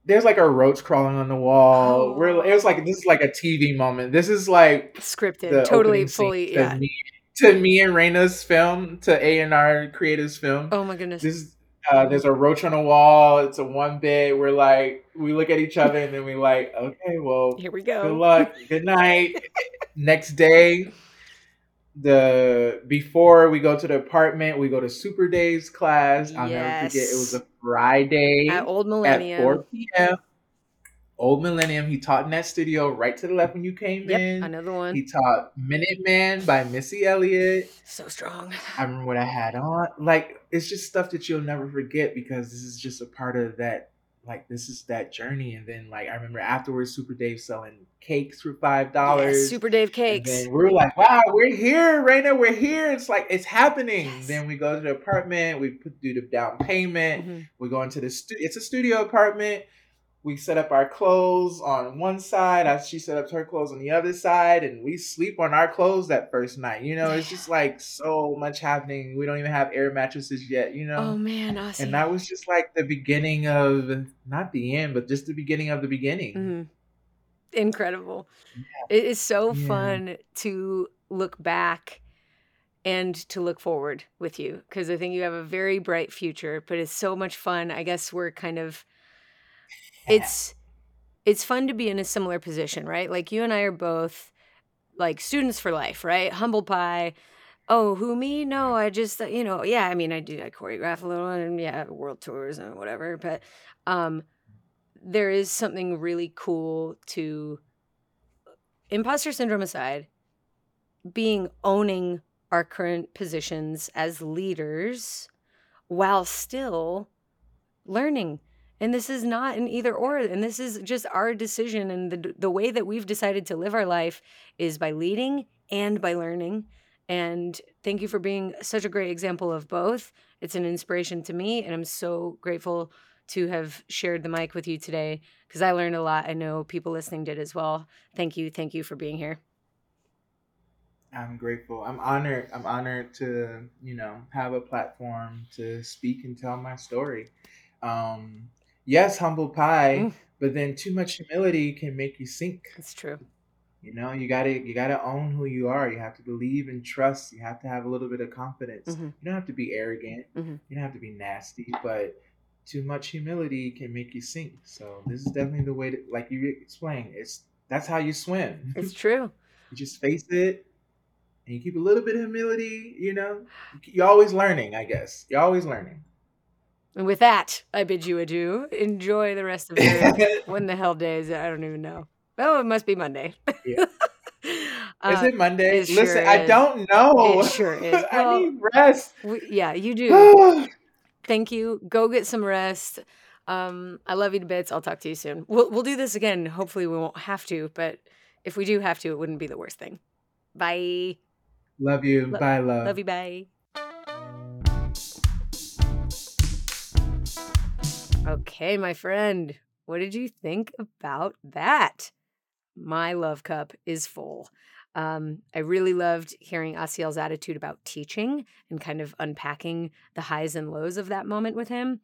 There's like a roach crawling on the wall. Oh. It was like, this is like a TV moment. This is like scripted, totally, fully. Yeah. To me and Reyna's film, to A&R Creative's film. Oh my goodness. This, there's a roach on a wall. It's a one bed. We're like, we look at each other and then we like, okay, well, here we go. Good luck. Good night. Next day, before we go to the apartment, we go to Super Dave's class. I'll never forget. It was a Friday at Old Millennium at 4 p.m. Old Millennium. He taught in that studio right to the left when you came in. Another one. He taught Minuteman by Missy Elliott. So strong. I remember what I had on. Like, it's just stuff that you'll never forget because this is just a part of that. Like, this is that journey. And then, like, I remember afterwards, Super Dave selling cakes for $5. Yes, Super Dave cakes. And then we're like, wow, we're here, Reyna, we're here. It's like, it's happening. Yes. Then we go to the apartment. We do the down payment. Mm-hmm. We go into the studio. It's a studio apartment. We set up our clothes on one side. She set up her clothes on the other side. And we sleep on our clothes that first night. You know, it's just like so much happening. We don't even have air mattresses yet, you know. Oh, man. Awesome. And that was just like the beginning of, not the end, but just the beginning of the beginning. Mm-hmm. Incredible. Yeah. It is so fun to look back and to look forward with you. Because I think you have a very bright future. But it's so much fun. I guess we're kind of... It's fun to be in a similar position, right? Like you and I are both like students for life, right? Humble pie. Oh, who me? No, I just, you know, yeah, I mean, I choreograph a little and yeah, world tours and whatever, but there is something really cool to, imposter syndrome aside, being owning our current positions as leaders while still learning. And this is not an either or, and this is just our decision. And the way that we've decided to live our life is by leading and by learning. And thank you for being such a great example of both. It's an inspiration to me, and I'm so grateful to have shared the mic with you today because I learned a lot. I know people listening did as well. Thank you for being here. I'm grateful. I'm honored to, have a platform to speak and tell my story. Yes, humble pie, but then too much humility can make you sink. It's true. You gotta own who you are. You have to believe and trust. You have to have a little bit of confidence. Mm-hmm. You don't have to be arrogant. Mm-hmm. You don't have to be nasty, but too much humility can make you sink. So this is definitely the way to, like you explained, that's how you swim. It's true. You just face it and you keep a little bit of humility, You're always learning, I guess. You're always learning. And with that, I bid you adieu. Enjoy the rest of it. When the hell day is it? I don't even know. Oh, it must be Monday. Yeah. Is it Monday? Listen, sure I don't know. It sure is. I need rest. You do. Thank you. Go get some rest. I love you to bits. I'll talk to you soon. We'll do this again. Hopefully we won't have to, but if we do have to, it wouldn't be the worst thing. Bye. Love you. Bye, love. Love you. Bye. Okay, my friend, what did you think about that? My love cup is full. I really loved hearing Asiel's attitude about teaching and kind of unpacking the highs and lows of that moment with him.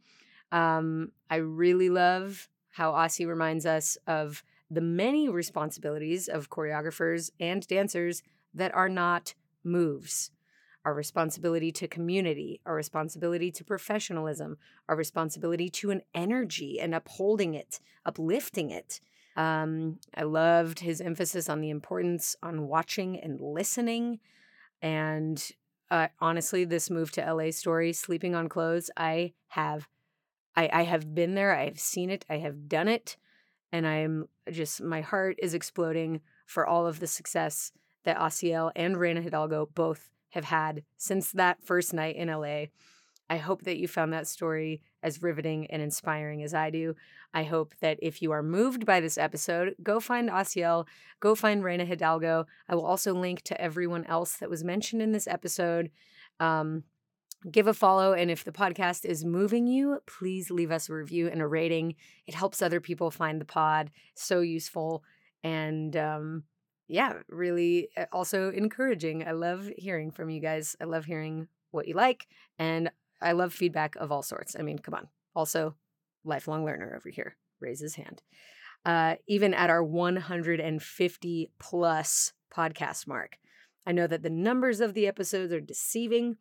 I really love how Asiel reminds us of the many responsibilities of choreographers and dancers that are not moves. Our responsibility to community, our responsibility to professionalism, our responsibility to an energy and upholding it, uplifting it. I loved his emphasis on the importance on watching and listening. And honestly, this move to LA story, sleeping on clothes, I have been there. I've seen it. I have done it. And my heart is exploding for all of the success that Asiel and Reyna Hidalgo both have had since that first night in LA. I hope that you found that story as riveting and inspiring as I do. I hope that if you are moved by this episode, go find Asiel, go find Reyna Hidalgo. I will also link to everyone else that was mentioned in this episode. Give a follow, and if the podcast is moving you, please leave us a review and a rating. It helps other people find the pod. So useful. And really also encouraging. I love hearing from you guys. I love hearing what you like. And I love feedback of all sorts. I mean, come on. Also, lifelong learner over here. Raise his hand. Even at our 150 plus podcast mark. I know that the numbers of the episodes are deceiving,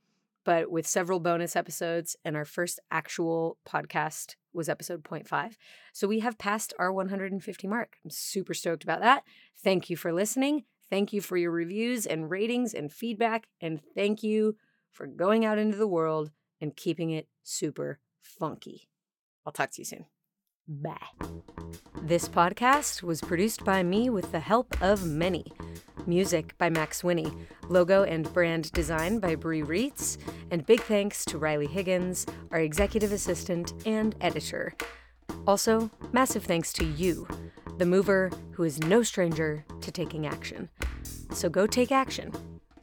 but with several bonus episodes and our first actual podcast was episode 0.5. So we have passed our 150 mark. I'm super stoked about that. Thank you for listening. Thank you for your reviews and ratings and feedback. And thank you for going out into the world and keeping it super funky. I'll talk to you soon. Bye. This podcast was produced by me with the help of many. Music by Max Winnie, logo and brand design by Bree Reitz, and big thanks to Riley Higgins, our executive assistant and editor. Also, massive thanks to you, the mover who is no stranger to taking action. So go take action.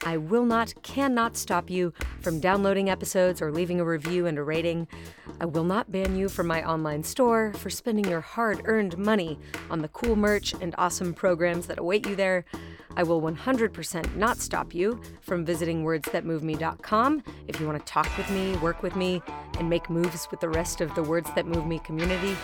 I will not, cannot stop you from downloading episodes or leaving a review and a rating. I will not ban you from my online store for spending your hard-earned money on the cool merch and awesome programs that await you there. I will 100% not stop you from visiting wordsthatmoveme.com if you want to talk with me, work with me, and make moves with the rest of the Words That Move Me community.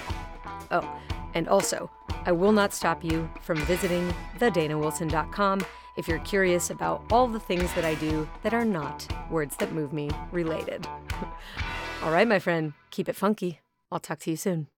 Oh, and also, I will not stop you from visiting thedanawilson.com if you're curious about all the things that I do that are not Words That Move Me related. All right, my friend, keep it funky. I'll talk to you soon.